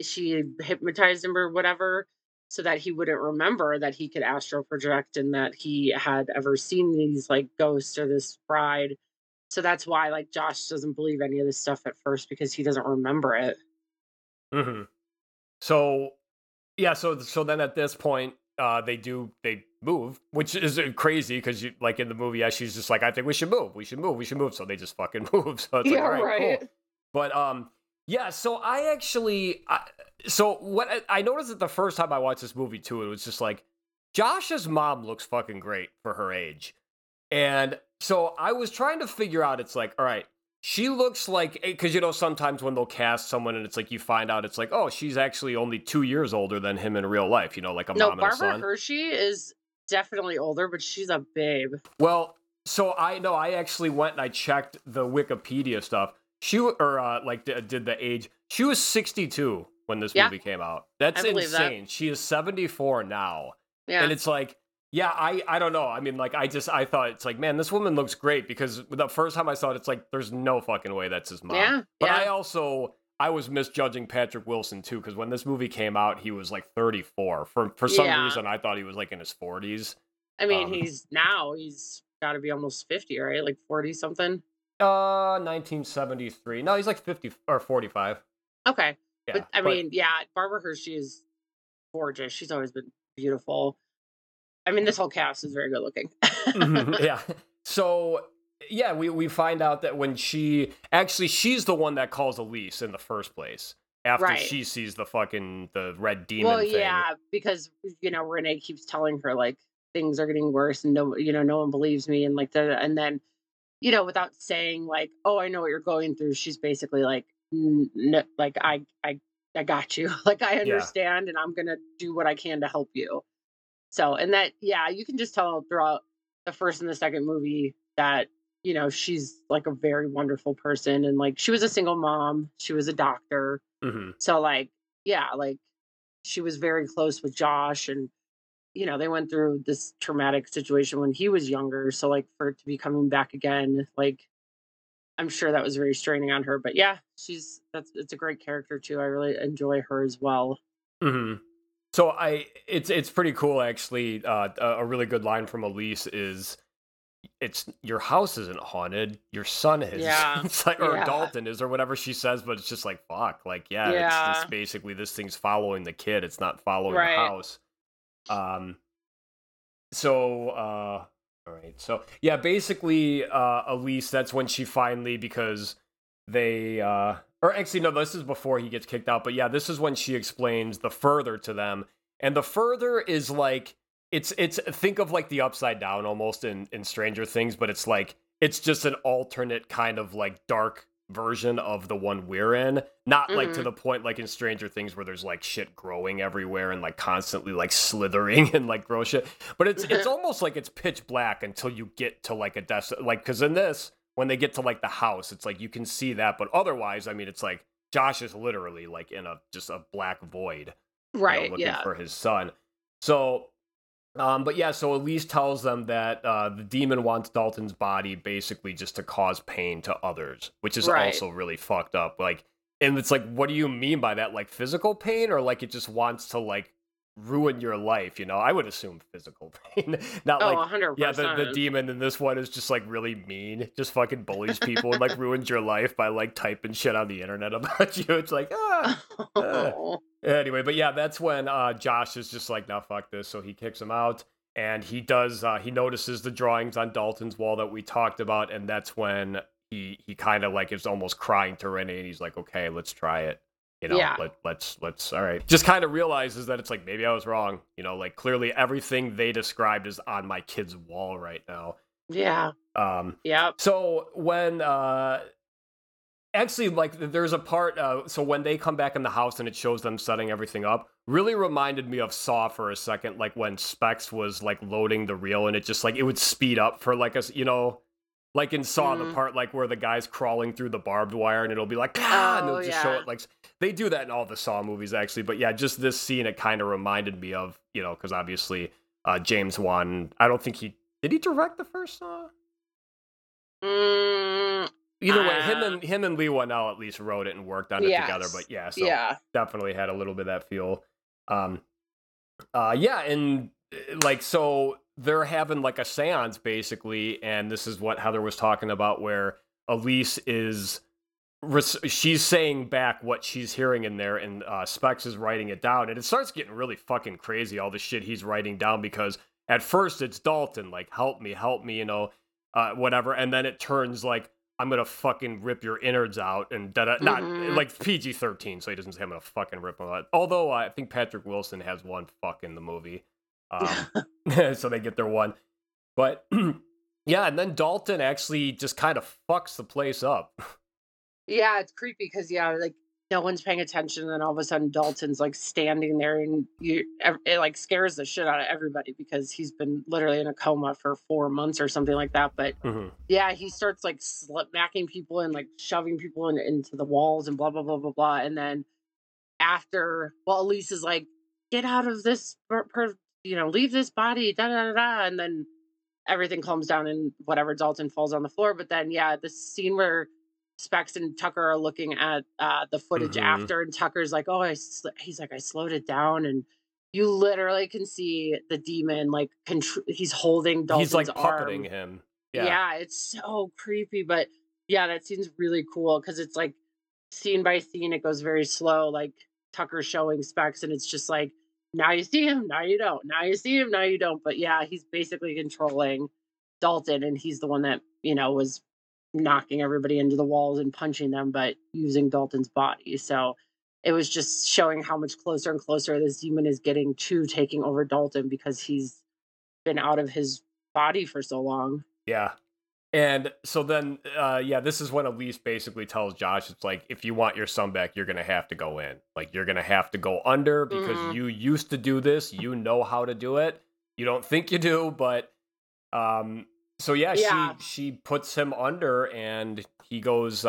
she hypnotized him or whatever so that he wouldn't remember that he could astral project and that he had ever seen these like ghosts or this bride. So that's why like Josh doesn't believe any of this stuff at first because he doesn't remember it. Mm-hmm. So yeah, so then at this point, they move, which is crazy because you like in the movie, yeah, she's just like, I think we should move. So they just fucking move. So it's like, all right. Cool. But yeah, so I actually, so what I noticed that the first time I watched this movie too, it was just like, Josh's mom looks fucking great for her age. And so I was trying to figure out, it's like, all right, she looks like, because, you know, sometimes when they'll cast someone and it's like, you find out, it's like, oh, she's actually only 2 years older than him in real life, you know, like a mom and a son. No, Barbara Hershey is definitely older, but she's a babe. Well, so I actually went and I checked the Wikipedia stuff. She did the age. She was 62 when this movie came out. That's insane. That. She is 74 now. Yeah. And it's like, yeah, I don't know. I mean, like, I thought it's like, man, this woman looks great because the first time I saw it, it's like, there's no fucking way that's his mom. Yeah. But yeah. I was misjudging Patrick Wilson too, because when this movie came out, he was like 34. For some reason, I thought he was like in his 40s. I mean, he's got to be almost 50, right? Like 40 something. 1973. No, he's like 50 or 45. Okay. Yeah, but I mean, yeah, Barbara Hershey is gorgeous. She's always been beautiful. I mean, this whole cast is very good looking. Yeah. So, yeah, we find out that when she's the one that calls Elise in the first place after she sees the fucking, the red demon thing. Well, yeah, because, you know, Renee keeps telling her, like, things are getting worse and no one believes me and like that. And then, you know, without saying like, oh, I know what you're going through. She's basically like, like I got you. Like, I understand and I'm going to do what I can to help you. So, and that, yeah, you can just tell throughout the first and the second movie that, you know, she's like a very wonderful person. And like, she was a single mom. She was a doctor. Mm-hmm. So like, yeah, like she was very close with Josh and, you know, they went through this traumatic situation when he was younger. So like for it to be coming back again, like I'm sure that was very straining on her, but yeah, it's a great character too. I really enjoy her as well. Mm-hmm. So it's pretty cool. Actually, a really good line from Elise is your house isn't haunted. Your son is, it's like, or Dalton is or whatever she says, but it's just like, fuck, like, it's just basically this thing's following the kid. It's not following the house. All right. So yeah, basically, Elise, that's when she finally, because they, or actually, no, this is before he gets kicked out, but yeah, this is when she explains the further to them. And the further is like, it's think of like the upside down almost in Stranger Things, but it's like, it's just an alternate kind of like dark version of the one we're in, not like to the point like in Stranger Things where there's like shit growing everywhere and like constantly like slithering and like grow shit, but it's almost like it's pitch black until you get to like a death, like, because in this, when they get to like the house, it's like you can see that, but otherwise, I mean, it's like Josh is literally like in a black void, right, you know, looking for his son. So but yeah, so Elise tells them that the demon wants Dalton's body basically just to cause pain to others, which is also really fucked up. Like, and it's like, what do you mean by that? Like physical pain, or like it just wants to like ruin your life? You know, I would assume physical pain, not 100%. Yeah, the demon in this one is just like really mean, just fucking bullies people and like ruins your life by like typing shit on the internet about you. It's like, Anyway, but yeah, that's when Josh is just like, no, fuck this. So he kicks him out, and he does, he notices the drawings on Dalton's wall that we talked about, and that's when he kind of like is almost crying to Renee, and he's like, okay, let's try it. You know, let's, all right. Just kind of realizes that it's like, maybe I was wrong. You know, like clearly everything they described is on my kid's wall right now. Yeah. So when, actually, like, there's a part, so when they come back in the house and it shows them setting everything up, really reminded me of Saw for a second, like, when Specs was, like, loading the reel, and it just, like, it would speed up for, like, a, you know, Like in Saw, the part like where the guy's crawling through the barbed wire and it'll be like, ah, and they'll just show it like, they do that in all the Saw movies actually. But yeah, just this scene, it kind of reminded me of, you know, because obviously James Wan, I don't think did he direct the first Saw? Either way, him and Leigh Whannell at least wrote it and worked on it together. But yeah, so definitely had a little bit of that feel. And like, so they're having like a seance basically, and this is what Heather was talking about, where Elise is, she's saying back what she's hearing in there, and Specs is writing it down, and it starts getting really fucking crazy, all the shit he's writing down, because at first it's Dalton, like, help me, you know, whatever, and then it turns like, I'm gonna fucking rip your innards out, and not like PG-13, so he doesn't say I'm gonna fucking rip them out. Although I think Patrick Wilson has one fuck in the movie. So they get their one, but yeah, and then Dalton actually just kind of fucks the place up. Yeah, it's creepy because like no one's paying attention, and then all of a sudden Dalton's like standing there, and it like scares the shit out of everybody because he's been literally in a coma for 4 months or something like that. But yeah, he starts like slap-macking people and like shoving people into the walls and blah blah blah blah blah. And then after, Elise is like, "Get out of this." You know, leave this body, da da da da, and then everything calms down and whatever, Dalton falls on the floor. But then, yeah, the scene where Specs and Tucker are looking at the footage after, and Tucker's like, "Oh, he's like, I slowed it down," and you literally can see the demon like he's holding Dalton's arm. He's like puppeting him. Yeah, it's so creepy. But yeah, that scene's really cool because it's like scene by scene, it goes very slow. Like Tucker showing Specs, and it's just like, now you see him, now you don't. Now you see him, now you don't. But yeah, he's basically controlling Dalton, and he's the one that, you know, was knocking everybody into the walls and punching them, but using Dalton's body. So it was just showing how much closer and closer this demon is getting to taking over Dalton because he's been out of his body for so long. Yeah. And so then, this is when Elise basically tells Josh, it's like, if you want your son back, you're going to have to go in. Like, you're going to have to go under because you used to do this. You know how to do it. You don't think you do, but... She puts him under, and he goes,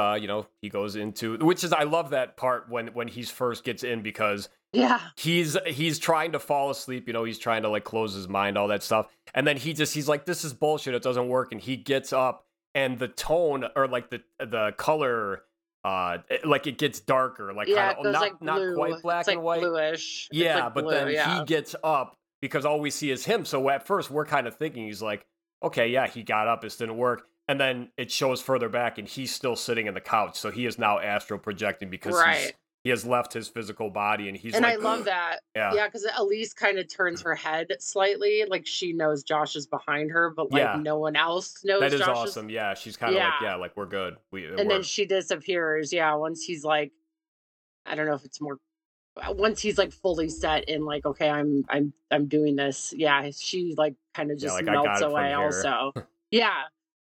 he goes into... Which is, I love that part when he first gets in because... Yeah, he's trying to fall asleep, you know, he's trying to like close his mind, all that stuff. And then he's like, this is bullshit. It doesn't work. And he gets up, and the tone or like the color, like it gets darker, like kind of not quite black and white. Bluish. Yeah. Like blue, but then he gets up because all we see is him. So at first we're kind of thinking he's like, okay, yeah, he got up. This didn't work. And then it shows further back and he's still sitting in the couch. So he is now astral projecting because he has left his physical body, and he's and like... And I love that. Yeah, because Elise kind of turns her head slightly. Like, she knows Josh is behind her, but, like, no one else knows Josh. That is awesome, yeah. She's kind of like, we're good. Then she disappears, once he's, like... I don't know if it's more... Once he's, like, fully set in, like, okay, I'm doing this. Yeah, she, like, kind of just melts away also.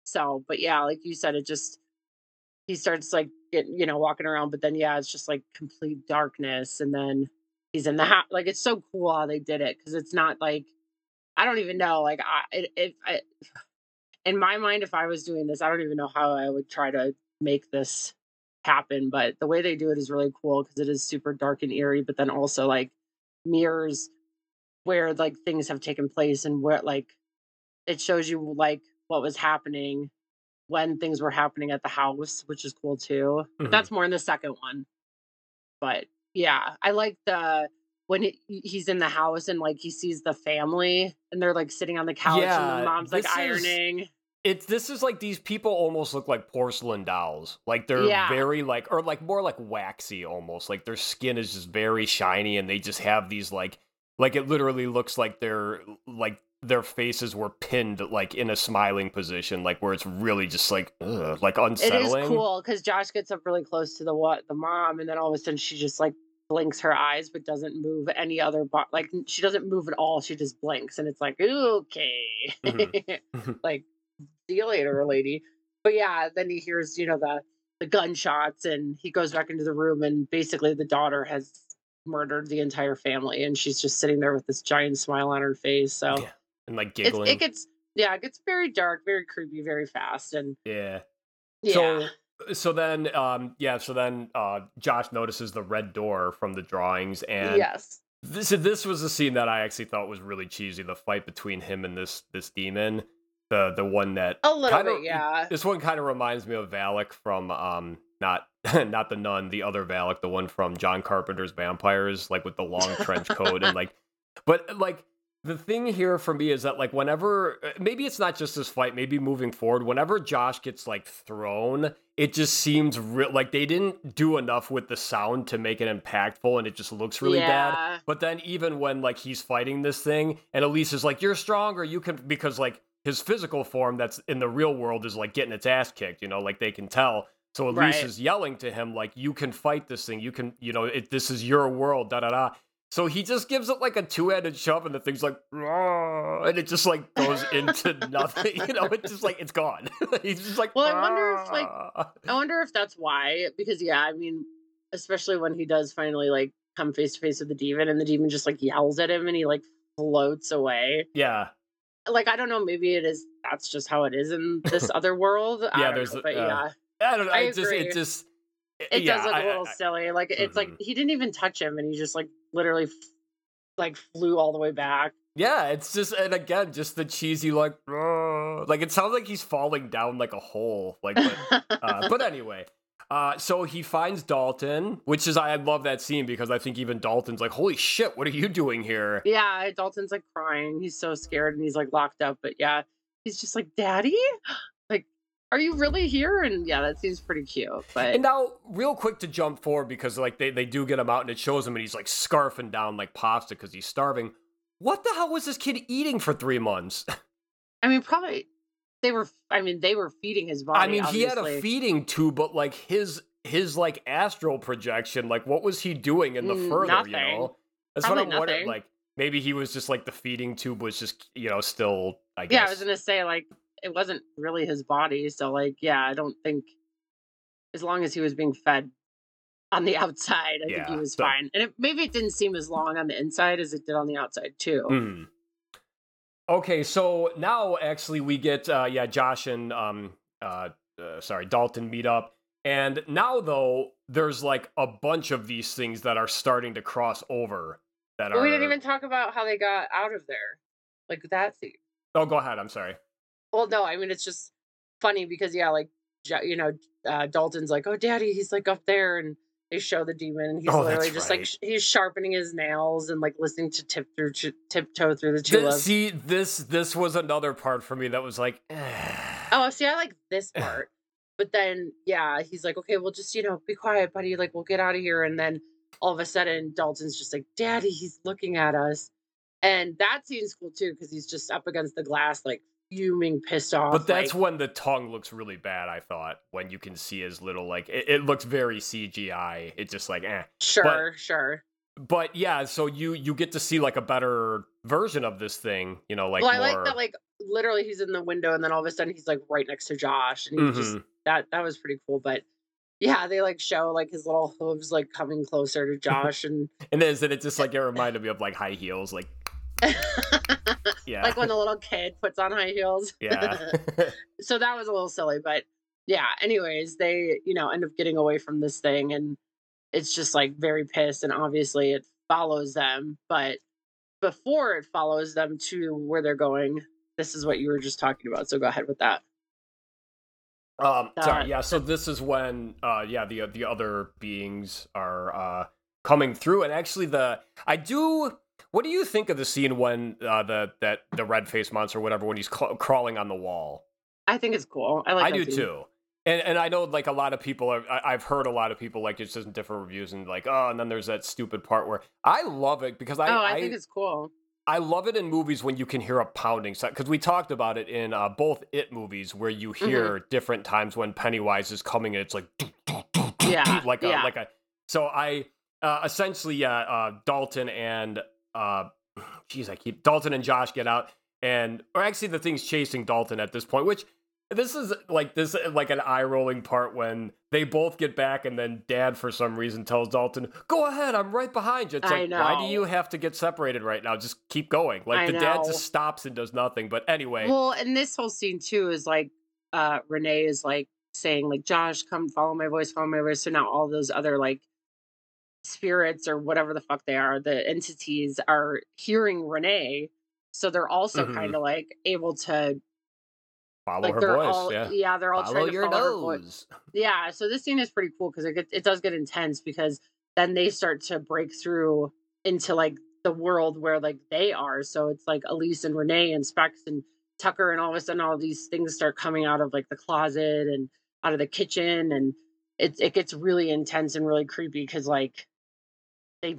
So, but, yeah, like you said, it just... He starts, like, walking around, but then, it's just, like, complete darkness, and then he's in the house. Like, it's so cool how they did it, because it's not, like, I don't even know, like, in my mind, if I was doing this, I don't even know how I would try to make this happen, but the way they do it is really cool, because it is super dark and eerie, but then also, like, mirrors where, like, things have taken place, and where, like, it shows you, like, what was happening when things were happening at the house, which is cool too. Mm-hmm. That's more in the second one. But yeah, I like when he's in the house and like he sees the family and they're like sitting on the couch and the mom's like ironing. This is like these people almost look like porcelain dolls. Like they're very like, or like more like waxy almost. Like their skin is just very shiny and they just have these like it literally looks like they're like, their faces were pinned like in a smiling position, like where it's really just like, ugh, like unsettling. It is cool because Josh gets up really close to the mom, and then all of a sudden she just like blinks her eyes, but doesn't move any other like she doesn't move at all. She just blinks, and it's like, okay, like see you later, lady. But yeah, then he hears the gunshots, and he goes back into the room, and basically the daughter has murdered the entire family, and she's just sitting there with this giant smile on her face. So. Yeah. And like giggling. It gets Yeah, it gets very dark, very creepy, very fast. And yeah. So then Josh notices the red door from the drawings. And yes. This was a scene that I actually thought was really cheesy. The fight between him and this demon. The one that a little kinda, bit, yeah. This one kind of reminds me of Valak from not the nun, the other Valak, the one from John Carpenter's Vampires, like with the long trench coat and like. But like the thing here for me is that like whenever maybe it's not just this fight, maybe moving forward, whenever Josh gets like thrown, it just seems like they didn't do enough with the sound to make it impactful, and it just looks really bad. But then even when like he's fighting this thing, and Elise is like, "You're stronger, you can," because like. His physical form that's in the real world is like getting its ass kicked, you know, like they can tell. So Elise is yelling to him, like, you can fight this thing. You can, you know, this is your world, da, da, da. So he just gives it like a two-handed shove and the thing's like, and it just like goes into nothing, you know, it's just like, it's gone. He's just like, well, I wonder if that's why, because I mean, especially when he does finally like come face to face with the demon and the demon just like yells at him and he like floats away. Yeah. Like, I don't know, maybe it is, that's just how it is in this other world. I don't know. It does look a little silly. Like, it's like, he didn't even touch him and he just like literally like flew all the way back. Yeah, it's just, and again, just the cheesy, like it sounds like he's falling down like a hole. Like, but anyway. So he finds Dalton, which is, I love that scene because I think even Dalton's like, holy shit, what are you doing here? Yeah, Dalton's like crying. He's so scared and he's like locked up. But yeah, he's just like, Daddy? Like, are you really here? And yeah, that seems pretty cute. But and now real quick to jump forward because like they do get him out and it shows him and he's like scarfing down like pasta because he's starving. What the hell was this kid eating for 3 months? I mean, probably... They were feeding his body. I mean, obviously. He had a feeding tube, but like his like astral projection, like what was he doing in the further? Nothing. You know, that's probably what I wondered. Like maybe he was just like the feeding tube was just, you know, still. I guess. Yeah, I was gonna say like it wasn't really his body, so like I don't think as long as he was being fed on the outside, I think he was fine. And maybe it didn't seem as long on the inside as it did on the outside too. Mm. Okay, so now actually we get, Josh and, Dalton meet up. And now, though, there's like a bunch of these things that are starting to cross over. We didn't even talk about how they got out of there. Like that scene. Oh, go ahead. I'm sorry. Well, no, I mean, it's just funny because, Dalton's like, oh, Daddy, he's like up there. And they show the demon. And he's literally just right. Like he's sharpening his nails and like listening to tiptoe through the tulip. See, this was another part for me that was like, oh, see, I like this part, but then he's like, okay, well, just be quiet, buddy. Like we'll get out of here. And then all of a sudden, Dalton's just like, Daddy, he's looking at us, and that seems cool too because he's just up against the glass, like fuming, pissed off. But that's like, when the tongue looks really bad, I thought, when you can see his little, like, it looks very CGI. It's just like, eh. Sure. But yeah, so you get to see, like, a better version of this thing, you know, like, well, I like that, like, literally he's in the window, and then all of a sudden he's, like, right next to Josh, and he just, that was pretty cool, but yeah, they, like, show, like, his little hooves, like, coming closer to Josh, and... and it just, like, it reminded me of, like, high heels, like... Yeah. Like when the little kid puts on high heels. Yeah. So that was a little silly, but yeah. Anyways, they, end up getting away from this thing and it's just like very pissed. And obviously it follows them, but before it follows them to where they're going, this is what you were just talking about. So go ahead with that. Sorry. Yeah. So this is when, the other beings are, coming through and actually what do you think of the scene when the red-faced monster, or whatever, when he's crawling on the wall? I think it's cool. I do too. And I know like a lot of people I've heard a lot of people like it's just different reviews and like, oh, and then there's that stupid part where I love it because I think it's cool. I love it in movies when you can hear a pounding sound because we talked about it in both It movies where you hear different times when Pennywise is coming and it's like Dalton and. Dalton and Josh get out, or actually the thing's chasing Dalton at this point, which This is like an eye-rolling part when they both get back and then Dad, for some reason, tells Dalton, go ahead, I'm right behind you. It's like, why do you have to get separated right now? Just keep going. Like, the dad just stops and does nothing. But anyway. Well, and this whole scene, too, is like, Renee is like saying, like, Josh, come follow my voice, follow my voice. So now all those other, like, spirits or whatever the fuck they are, the entities are hearing Renee. So they're also kind of, like, able to... Follow her voice. They're all trying to follow her voice. Yeah, so this scene is pretty cool because it does get intense because then they start to break through into like the world where like they are. So it's like Elise and Renee and Specs and Tucker, and all of a sudden all these things start coming out of like the closet and out of the kitchen, and it gets really intense and really creepy because like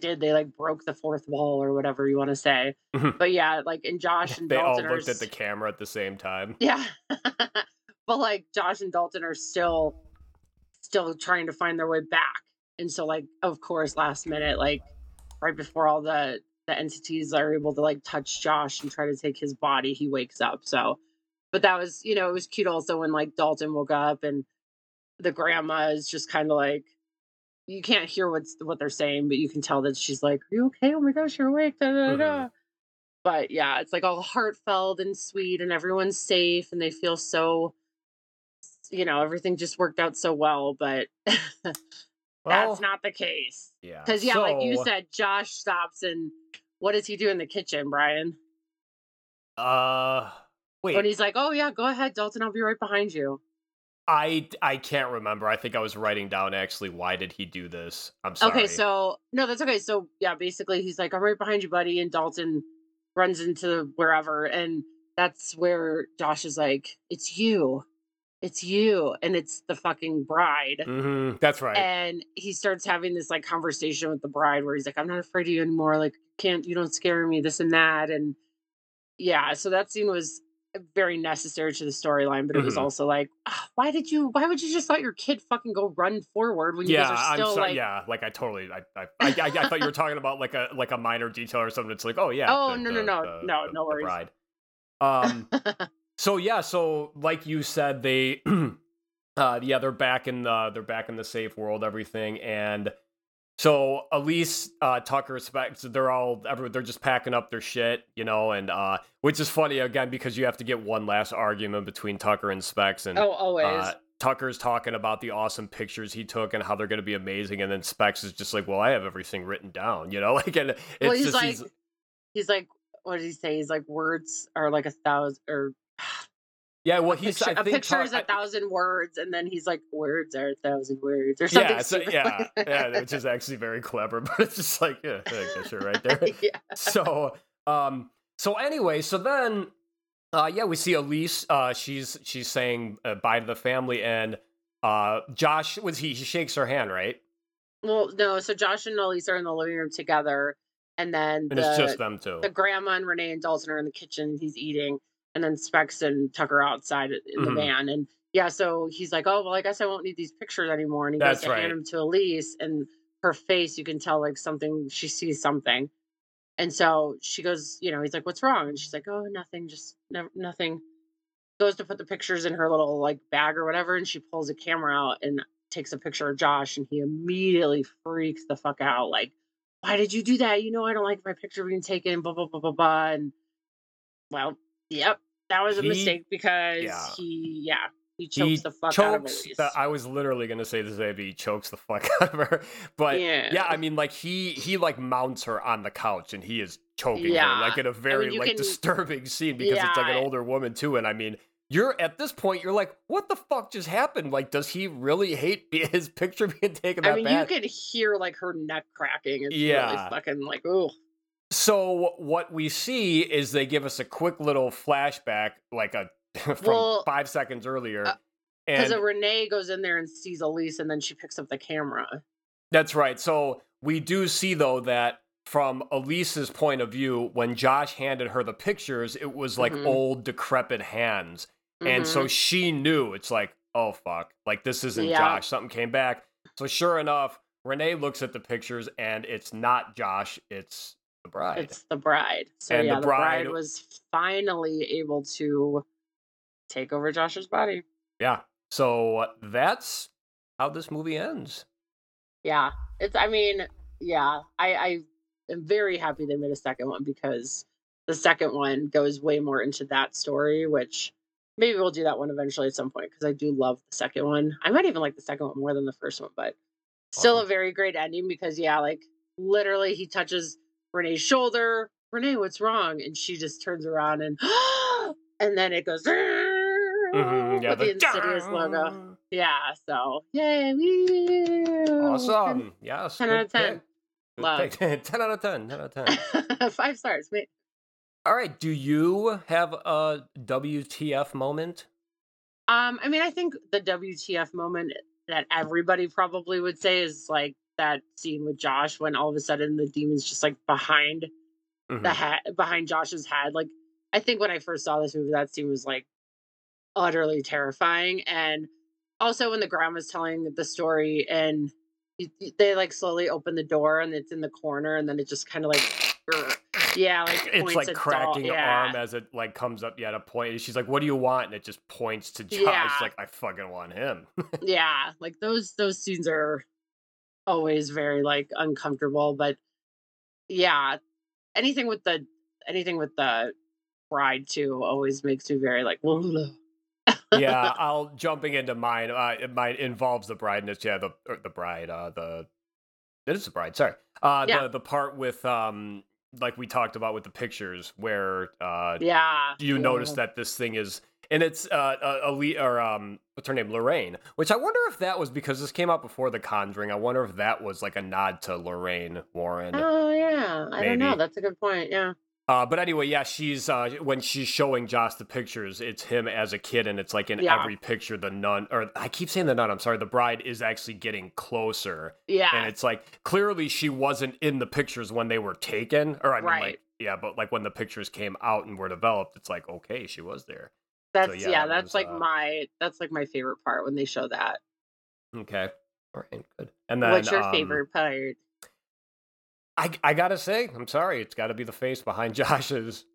they broke the fourth wall or whatever you want to say. But yeah, like, and Josh and Dalton all looked at the camera at the same time. Yeah. But like Josh and Dalton are still trying to find their way back. And so like, of course, last minute, like right before all the entities are able to like touch Josh and try to take his body, he wakes up. So, but that was, you know, it was cute also when like Dalton woke up and the grandma is just kind of like, you can't hear what they're saying, but you can tell that she's like, are you okay? Oh my gosh, you're awake. Da, da, da, da. But yeah, it's like all heartfelt and sweet and everyone's safe and they feel so, you know, everything just worked out so well, but that's not the case. Yeah. Cause yeah, so, like you said, Josh stops and what does he do in the kitchen, Brian? Wait. When he's like, oh yeah, go ahead, Dalton, I'll be right behind you. I can't remember. I think I was writing down actually, why did he do this? I'm sorry. Okay, so, no, that's okay. So, yeah, basically he's like, I'm right behind you, buddy. And Dalton runs into wherever. And that's where Josh is like, it's you. It's you. And it's the fucking bride. Mm-hmm. That's right. And he starts having this like conversation with the bride where he's like, I'm not afraid of you anymore. Like, you don't scare me, this and that. And yeah, so that scene was very necessary to the storyline, but it was also like, why would you just let your kid fucking go run forward when you guys are still like... Yeah, like I thought you were talking about like a minor detail or something. It's like, oh yeah. Oh, no worries. Bride. So yeah, so like you said, they, they're back in the safe world, everything. And so Elise, Tucker, Specs, they're just packing up their shit, you know, and which is funny again because you have to get one last argument between Tucker and Specs, and always. Tucker's talking about the awesome pictures he took and how they're going to be amazing, and then Specs is just like, "Well, I have everything written down," you know, like, and it's he's like, what did he say? He's like, words are like 1,000 or. Yeah, well, a picture is 1,000 words, and then he's like, words are 1,000 words, or something. Yeah, yeah, which is actually very clever, but it's just like, yeah, that's it right there. Yeah. So then we see Elise. She's saying bye to the family, and Josh he shakes her hand, right? Well, no. So Josh and Elise are in the living room together, and then it's just them two. The grandma and Renee and Dalton are in the kitchen. He's eating. And then Specs and Tucker outside in the van. And yeah, so he's like, oh, well, I guess I won't need these pictures anymore. And he goes to hand them to Elise, and her face, you can tell like something, she sees something. And so she goes, you know, he's like, what's wrong? And she's like, oh, nothing, just nothing. Goes to put the pictures in her little like bag or whatever. And she pulls a camera out and takes a picture of Josh. And he immediately freaks the fuck out. Like, why did you do that? You know, I don't like my picture being taken, blah, blah, blah, blah, blah. And well, yep. That was a mistake because he chokes the fuck out of Elise. I was literally going to say this, baby, he chokes the fuck out of her. But yeah, I mean, like he like mounts her on the couch and he is choking her like in a very disturbing scene because it's like an older woman too. And I mean, you're at this point, you're like, what the fuck just happened? Like, does he really hate his picture being taken that bad? I mean, you could hear like her neck cracking. It's really fucking like, ooh. So what we see is they give us a quick little flashback, like from 5 seconds earlier. Because Renee goes in there and sees Elise, and then she picks up the camera. That's right. So we do see, though, that from Elise's point of view, when Josh handed her the pictures, it was like old, decrepit hands. Mm-hmm. And so she knew. It's like, oh, fuck. Like, this isn't Josh. Something came back. So sure enough, Renee looks at the pictures, and it's not Josh. It's the bride. So the bride was finally able to take over Josh's body. Yeah. So that's how this movie ends. Yeah. I am very happy they made a second one, because the second one goes way more into that story, which maybe we'll do that one eventually at some point, because I do love the second one. I might even like the second one more than the first one, but still a very great ending, because, yeah, like, literally he touches Renee's shoulder. Renee, what's wrong? And she just turns around and then it goes with the Insidious logo. Yeah, so yay. Awesome. 10, yes. 10 out of 10. Love. 10 out of 10. 10 out of 10. 5 stars, mate. All right. Do you have a WTF moment? I think the WTF moment that everybody probably would say is like that scene with Josh when all of a sudden the demon's just like behind the head, behind Josh's head. Like, I think when I first saw this movie, that scene was like utterly terrifying. And also when the grandma's telling the story and they like slowly open the door and it's in the corner and then it just kind of like, yeah, like it's like cracking the arm as it like comes up. Yeah, at a point, she's like, "What do you want?" And it just points to Josh. Yeah. Like, I fucking want him. Yeah, like those scenes are always very like uncomfortable. But yeah, anything with the bride too always makes me very like. Yeah, I'll jumping into mine. Mine involves the bride, and it's the bride. It is the bride. Sorry. The part with like we talked about with the pictures where you notice that this thing is, and it's what's her name, Lorraine, which I wonder if that was because this came out before The Conjuring. I wonder if that was like a nod to Lorraine Warren. Oh yeah, I don't know, that's a good point. Yeah. But anyway, yeah, she's when she's showing Josh the pictures, it's him as a kid, and it's like in every picture, the nun, or I keep saying the nun, I'm sorry, the bride is actually getting closer. Yeah. And it's like, clearly she wasn't in the pictures when they were taken, or I mean, like, yeah, but like when the pictures came out and were developed, it's like, okay, she was there. That's like my favorite part when they show that. Okay. All right, good. And then what's your favorite part? I gotta say, I'm sorry, it's gotta be the face behind Josh's.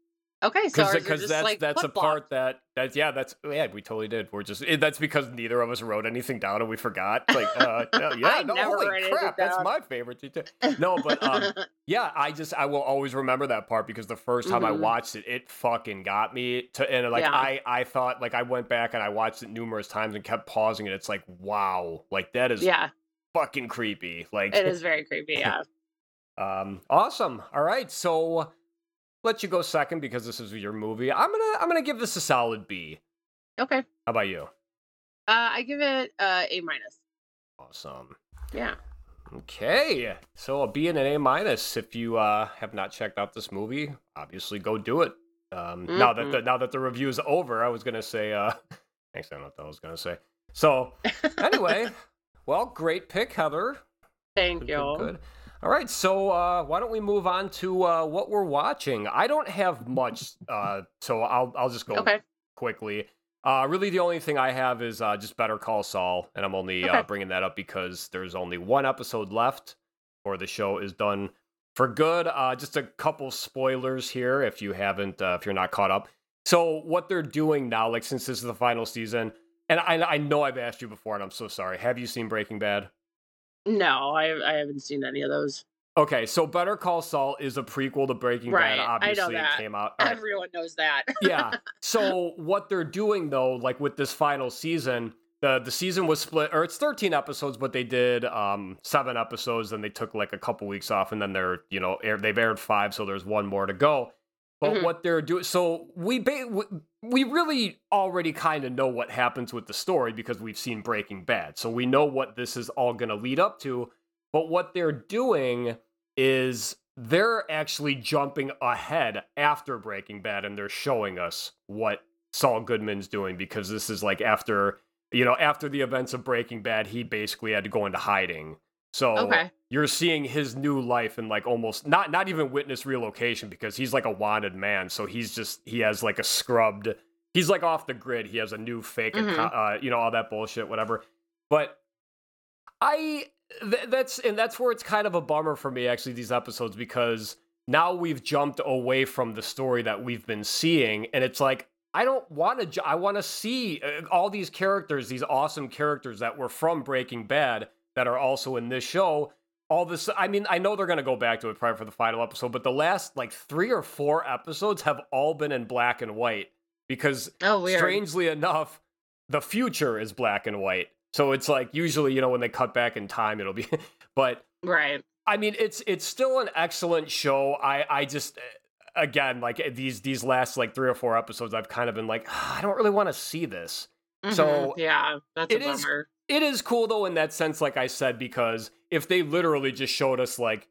Okay, so because that's a part that we totally did. We're just that's because neither of us wrote anything down and we forgot. Like, holy crap, that's my favorite too. No, but I will always remember that part because the first time I watched it, it fucking got me to, and like I thought, like I went back and I watched it numerous times and kept pausing it. It's like, wow, like that is fucking creepy. Like it is very creepy. Yeah. Awesome. All right. So let you go second because this is your movie. I'm going to give this a solid B. Okay. How about you? I give it A-. Awesome. Yeah. Okay. So a B and an A-. If you have not checked out this movie, obviously go do it. Now that the review is over, I was going to say, actually, I don't know what I was going to say. So anyway, well, great pick, Heather. Thank you. Good. All right, so why don't we move on to what we're watching? I don't have much, so I'll just go quickly. Really, the only thing I have is just Better Call Saul, and I'm only bringing that up because there's only one episode left, or the show is done for good. Just a couple spoilers here if you haven't, if you're not caught up. So what they're doing now, like since this is the final season, and I know I've asked you before, and I'm so sorry. Have you seen Breaking Bad? No, I haven't seen any of those. Okay, so Better Call Saul is a prequel to Breaking Bad. Obviously, I know that. It came out. Right. Everyone knows that. Yeah. So what they're doing though, like with this final season, the season was split, or it's 13 episodes, but they did 7 episodes, then they took like a couple weeks off, and then they've aired 5, so there's one more to go. But what they're doing, so we really already kind of know what happens with the story because we've seen Breaking Bad. So we know what this is all going to lead up to. But what they're doing is they're actually jumping ahead after Breaking Bad, and they're showing us what Saul Goodman's doing because this is like after the events of Breaking Bad, he basically had to go into hiding. So you're seeing his new life and like almost not even witness relocation because he's like a wanted man. So he's like off the grid. He has a new fake, all that bullshit, whatever. But that's where it's kind of a bummer for me, actually, these episodes, because now we've jumped away from the story that we've been seeing. And it's like, I don't want to. I want to see all these characters, these awesome characters that were from Breaking Bad that are also in this show. All this, I mean, I know they're going to go back to it probably for the final episode, but the last like 3 or 4 episodes have all been in black and white because, strangely enough, the future is black and white. So it's like usually, you know, when they cut back in time, it'll be. But right, I mean, it's still an excellent show. I just. Again, like these last like 3 or 4 episodes, I've kind of been like, I don't really want to see this. Mm-hmm. So yeah, that's a bummer. It is cool though in that sense, like I said, because if they literally just showed us like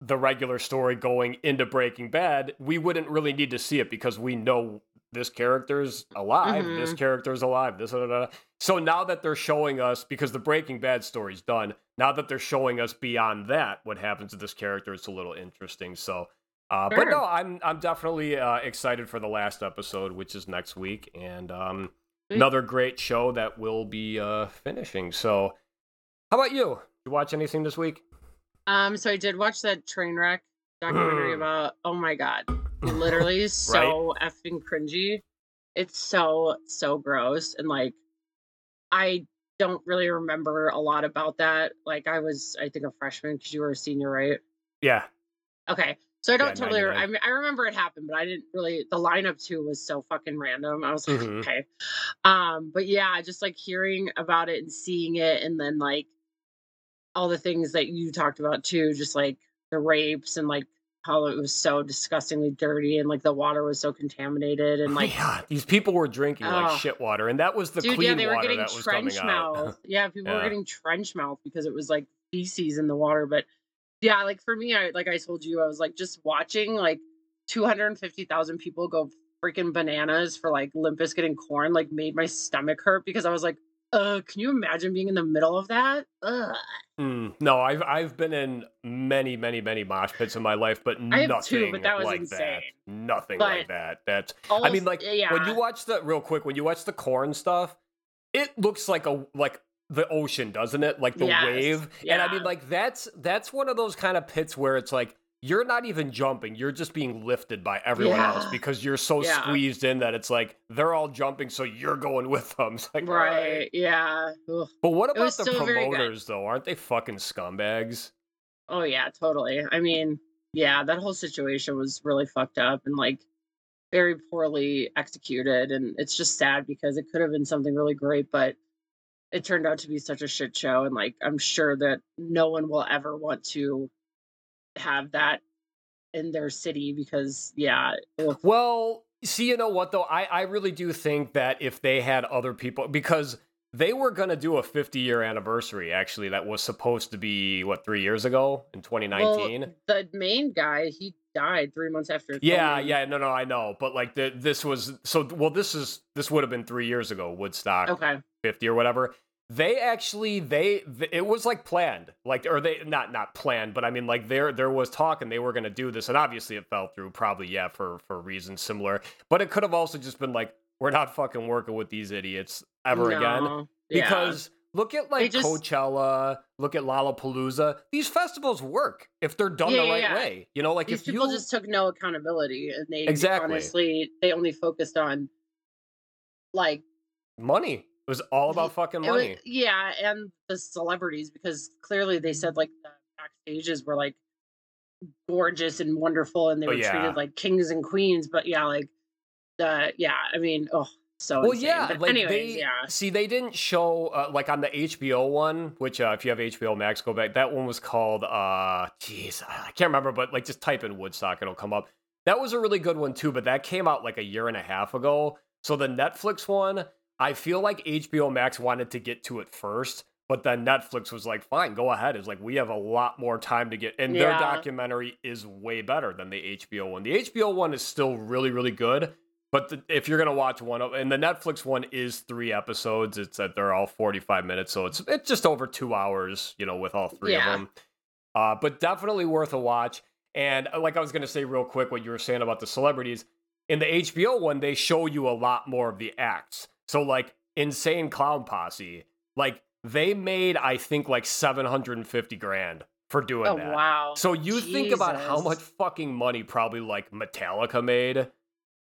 the regular story going into Breaking Bad, we wouldn't really need to see it because we know this character's alive, mm-hmm. this character's alive, this. Blah, blah, blah. So now that they're showing us, because the Breaking Bad story's done, now that they're showing us beyond that, what happens to this character, it's a little interesting. So. Sure. But no, I'm definitely excited for the last episode, which is next week, and another great show that we'll be finishing. So, how about you? Did you watch anything this week? So I did watch that Trainwreck documentary about. Oh my god, literally so right? effing cringy. It's so gross, and like I don't really remember a lot about that. Like I think a freshman because you were a senior, right? Yeah. Okay. So I don't totally, I remember it happened, but I didn't really, the lineup too was so fucking random. I was like, mm-hmm. okay. But yeah, just like hearing about it and seeing it. And then like all the things that you talked about too, just like the rapes and like how it was so disgustingly dirty and like the water was so contaminated and like. Yeah, these people were drinking like shit water and that was the clean water that was coming out. Yeah, they were getting trench mouth. Yeah, people were getting trench mouth because it was like feces in the water, but. Yeah, like for me, I told you, I was like just watching like 250,000 people go freaking bananas for like Limp Bizkit and Korn like made my stomach hurt because I was like, can you imagine being in the middle of that? No, I've been in many mosh pits in my life, but nothing like that. That's almost, I mean, like when you watch the when you watch the Korn stuff, it looks like the ocean, doesn't it? Like the wave. Yeah. And I mean, like that's one of those kind of pits where it's like, you're not even jumping. You're just being lifted by everyone else because you're so squeezed in that it's like, they're all jumping. So you're going with them. It's like, right. Yeah. Ugh. But what about the promoters though? Aren't they fucking scumbags? Oh yeah, totally. I mean, yeah, that whole situation was really fucked up and like very poorly executed. And it's just sad because it could have been something really great, but it turned out to be such a shit show. And like, I'm sure that no one will ever want to have that in their city because well, see, you know what though? I really do think that if they had other people, because they were going to do a 50-year anniversary, actually, that was supposed to be 3 years ago in 2019. Well, the main guy, he died 3 months after. No, I know. But like this would have been 3 years ago, Woodstock. Okay. 50 or whatever. They actually, it was like planned, like, or they not planned, but I mean, like there was talk and they were going to do this. And obviously it fell through probably, for reasons similar, but it could have also just been like, we're not fucking working with these idiots ever again. Because look at like Coachella, look at Lollapalooza. These festivals work if they're done way. You know, like these people just took no accountability and they honestly, they only focused on like money. It was all about fucking money. And the celebrities, because clearly they said, like, the backstages were, like, gorgeous and wonderful, and they were treated like kings and queens, but, insane. But like anyways, see, they didn't show, like, on the HBO one, which, if you have HBO Max, go back, that one was called, I can't remember, but, like, just type in Woodstock, it'll come up. That was a really good one, too, but that came out, like, a year and a half ago, so the Netflix one... I feel like HBO Max wanted to get to it first, but then Netflix was like, fine, go ahead. It's like, we have a lot more time to get. And their documentary is way better than the HBO one. The HBO one is still really, really good. But if you're going to watch one, and the Netflix one is 3 episodes. It's that they're all 45 minutes. So it's just over 2 hours, you know, with all 3 of them. But definitely worth a watch. And like I was going to say real quick, what you were saying about the celebrities, in the HBO one, they show you a lot more of the acts. So, like, Insane Clown Posse, like, they made, I think, like, $750,000 for doing that. Oh, wow. So you think about how much fucking money probably, like, Metallica made.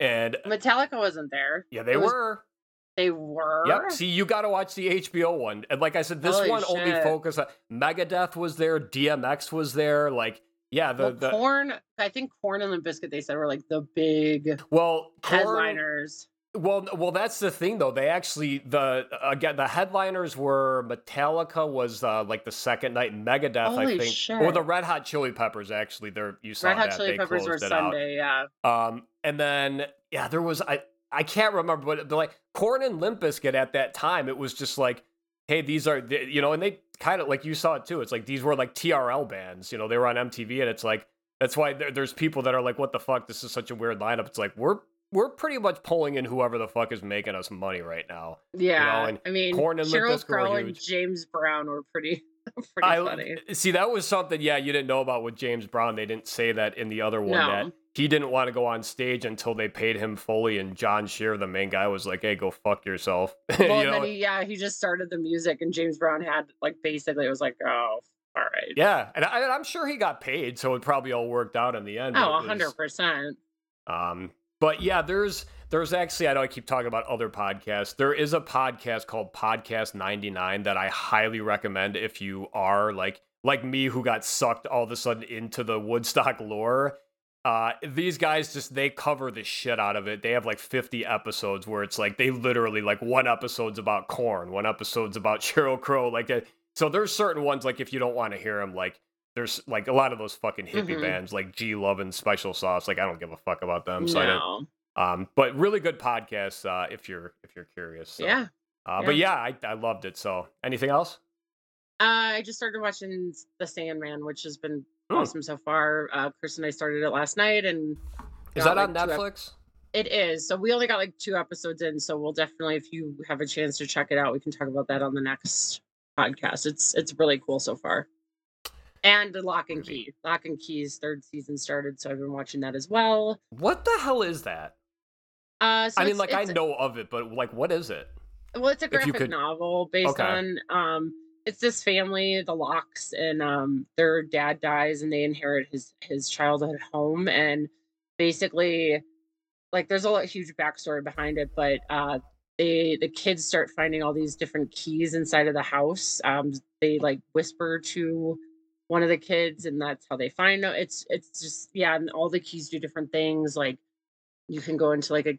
And Metallica wasn't there. Yeah, they were. They were. Yep. See, you got to watch the HBO one. And like I said, this Holy one shit. Only focused on Megadeth was there. DMX was there. Like, yeah, the Korn. I think Korn and Limp Bizkit, they said, were like the big headliners. Well, that's the thing though. They actually the headliners were Metallica was like the second night, and Megadeth Holy I think, shit. Or the Red Hot Chili Peppers actually. There you saw Red Hot Chili Peppers were Sunday, out. Yeah. And then yeah, there was I can't remember, but like Korn and Limp Bizkit at that time, it was just like, hey, these are and they kind of like you saw it too. It's like these were like TRL bands, they were on MTV, and it's like that's why there's people that are like, what the fuck? This is such a weird lineup. It's like we're pretty much pulling in whoever the fuck is making us money right now. Yeah, I mean, Korn and Sheryl Crow and James Brown were pretty funny. See, that was something, yeah, you didn't know about with James Brown. They didn't say that in the other one, that he didn't want to go on stage until they paid him fully, and John Shearer, the main guy, was like, hey, go fuck yourself. Well, then he just started the music, and James Brown had, like, basically, it was like, oh, all right. Yeah, and I'm sure he got paid, so it probably all worked out in the end. Oh, 100%. But yeah, there's actually, I know I keep talking about other podcasts. There is a podcast called Podcast 99 that I highly recommend if you are like me, who got sucked all of a sudden into the Woodstock lore. These guys they cover the shit out of it. They have like 50 episodes where it's like, they literally like one episode's about Korn, one episode's about Sheryl Crow. Like, so there's certain ones, like if you don't want to hear them, like, there's like a lot of those fucking hippie bands like G-Love and Special Sauce. Like I don't give a fuck about them. So but really good podcasts if you're curious. So. Yeah. But yeah, I loved it. So anything else? I just started watching The Sandman, which has been awesome so far. Chris and I started it last night, and is that on Netflix? It is. So we only got like 2 episodes in. So we'll definitely, if you have a chance to check it out, we can talk about that on the next podcast. It's really cool so far. And the Lock and Key's 3rd season started, so I've been watching that as well. What the hell is that? So I mean, like I know of it, but like, what is it? Well, it's a graphic novel based on it's this family, the Locks, and their dad dies, and they inherit his childhood home, and basically, like, there's a huge backstory behind it, but the kids start finding all these different keys inside of the house. They like whisper to one of the kids, and that's how they find out. It's just, yeah. And all the keys do different things. Like you can go into like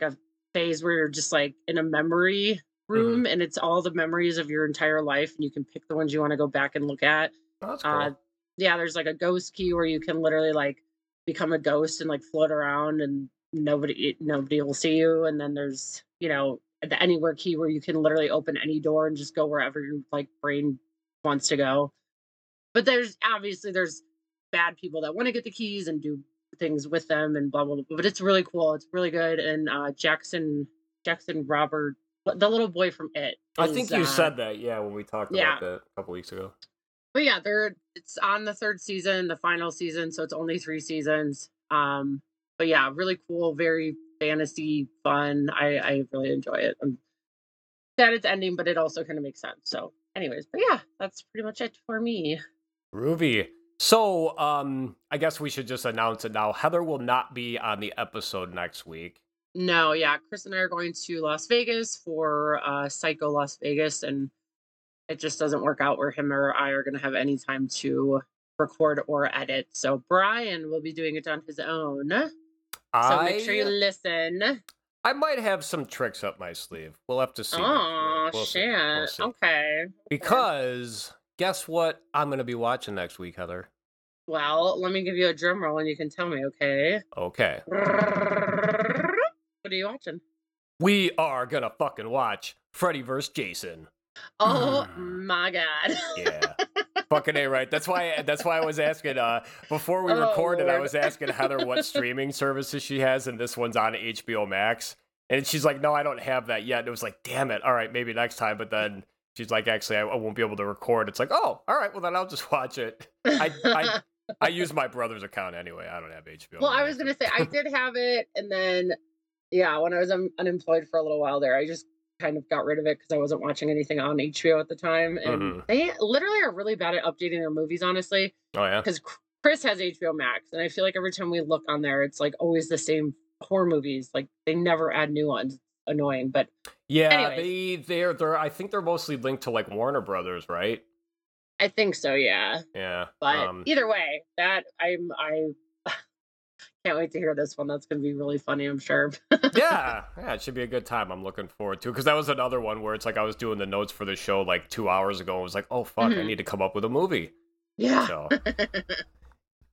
a phase where you're just like in a memory room and it's all the memories of your entire life. And you can pick the ones you want to go back and look at. Oh, that's cool. Yeah. There's like a ghost key where you can literally like become a ghost and like float around and nobody will see you. And then there's, the anywhere key where you can literally open any door and just go wherever your like brain wants to go. But there's bad people that want to get the keys and do things with them and blah, blah, blah. But it's really cool. It's really good. And Jackson Robert, the little boy from It. I think you said that, yeah, when we talked about that a couple weeks ago. But yeah, it's on the 3rd season, the final season. So it's only 3 seasons. But yeah, really cool. Very fantasy fun. I really enjoy it. I'm sad it's ending, but it also kind of makes sense. So anyways, but yeah, that's pretty much it for me. Ruby. So, I guess we should just announce it now. Heather will not be on the episode next week. No, yeah. Chris and I are going to Las Vegas for Psycho Las Vegas, and it just doesn't work out where him or I are going to have any time to record or edit. So Brian will be doing it on his own. So make sure you listen. I might have some tricks up my sleeve. We'll have to see. Oh, shit. We'll see. Okay. Because... guess what I'm going to be watching next week, Heather? Well, let me give you a drum roll and you can tell me, okay? Okay. What are you watching? We are going to fucking watch Freddy vs. Jason. Oh, my God. Yeah. Fucking A, right? That's why I was asking, before we recorded, Lord. I was asking Heather what streaming services she has, and this one's on HBO Max. And she's like, no, I don't have that yet. And it was like, damn it. All right, maybe next time. But then... she's like, actually, I won't be able to record. It's like, oh, all right, well, then I'll just watch it. I use my brother's account anyway. I don't have HBO. Well, I was going to say, I did have it. And then, yeah, when I was unemployed for a little while there, I just kind of got rid of it because I wasn't watching anything on HBO at the time. And they literally are really bad at updating their movies, honestly. Oh, yeah? Because Chris has HBO Max. And I feel like every time we look on there, it's like always the same horror movies, like they never add new ones. Annoying, but yeah, anyways. they're I think they're mostly linked to like Warner Brothers, right? I think so, yeah. Yeah. But either way, that I can't wait to hear this one. That's gonna be really funny, I'm sure. yeah, it should be a good time. I'm looking forward to it, because that was another one where it's like I was doing the notes for the show like 2 hours ago and was like, oh fuck, I need to come up with a movie. Yeah. So.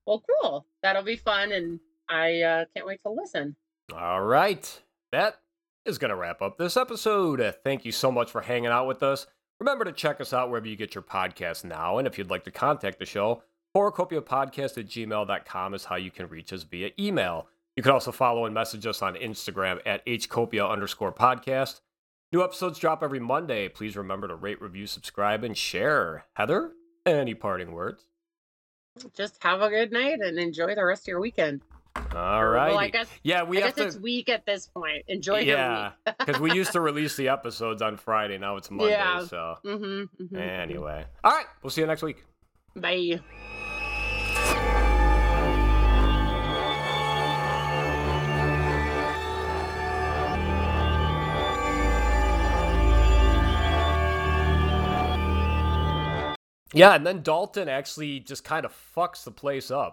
Well, cool. That'll be fun, and I can't wait to listen. All right. That is going to wrap up this episode. Thank you so much for hanging out with us. Remember to check us out wherever you get your podcasts now, and if you'd like to contact the show, horrorcopiapodcast@gmail.com is how you can reach us via email. You can also follow and message us on Instagram at hcopia_podcast. New episodes drop every Monday. Please remember to rate, review, subscribe, and share. Heather, any parting words? Just have a good night and enjoy the rest of your weekend. All right. Well, I guess, I guess it's week at this point. Enjoy the week. Because we used to release the episodes on Friday. Now it's Monday. Yeah. So anyway. All right. We'll see you next week. Bye. Yeah, and then Dalton actually just kind of fucks the place up.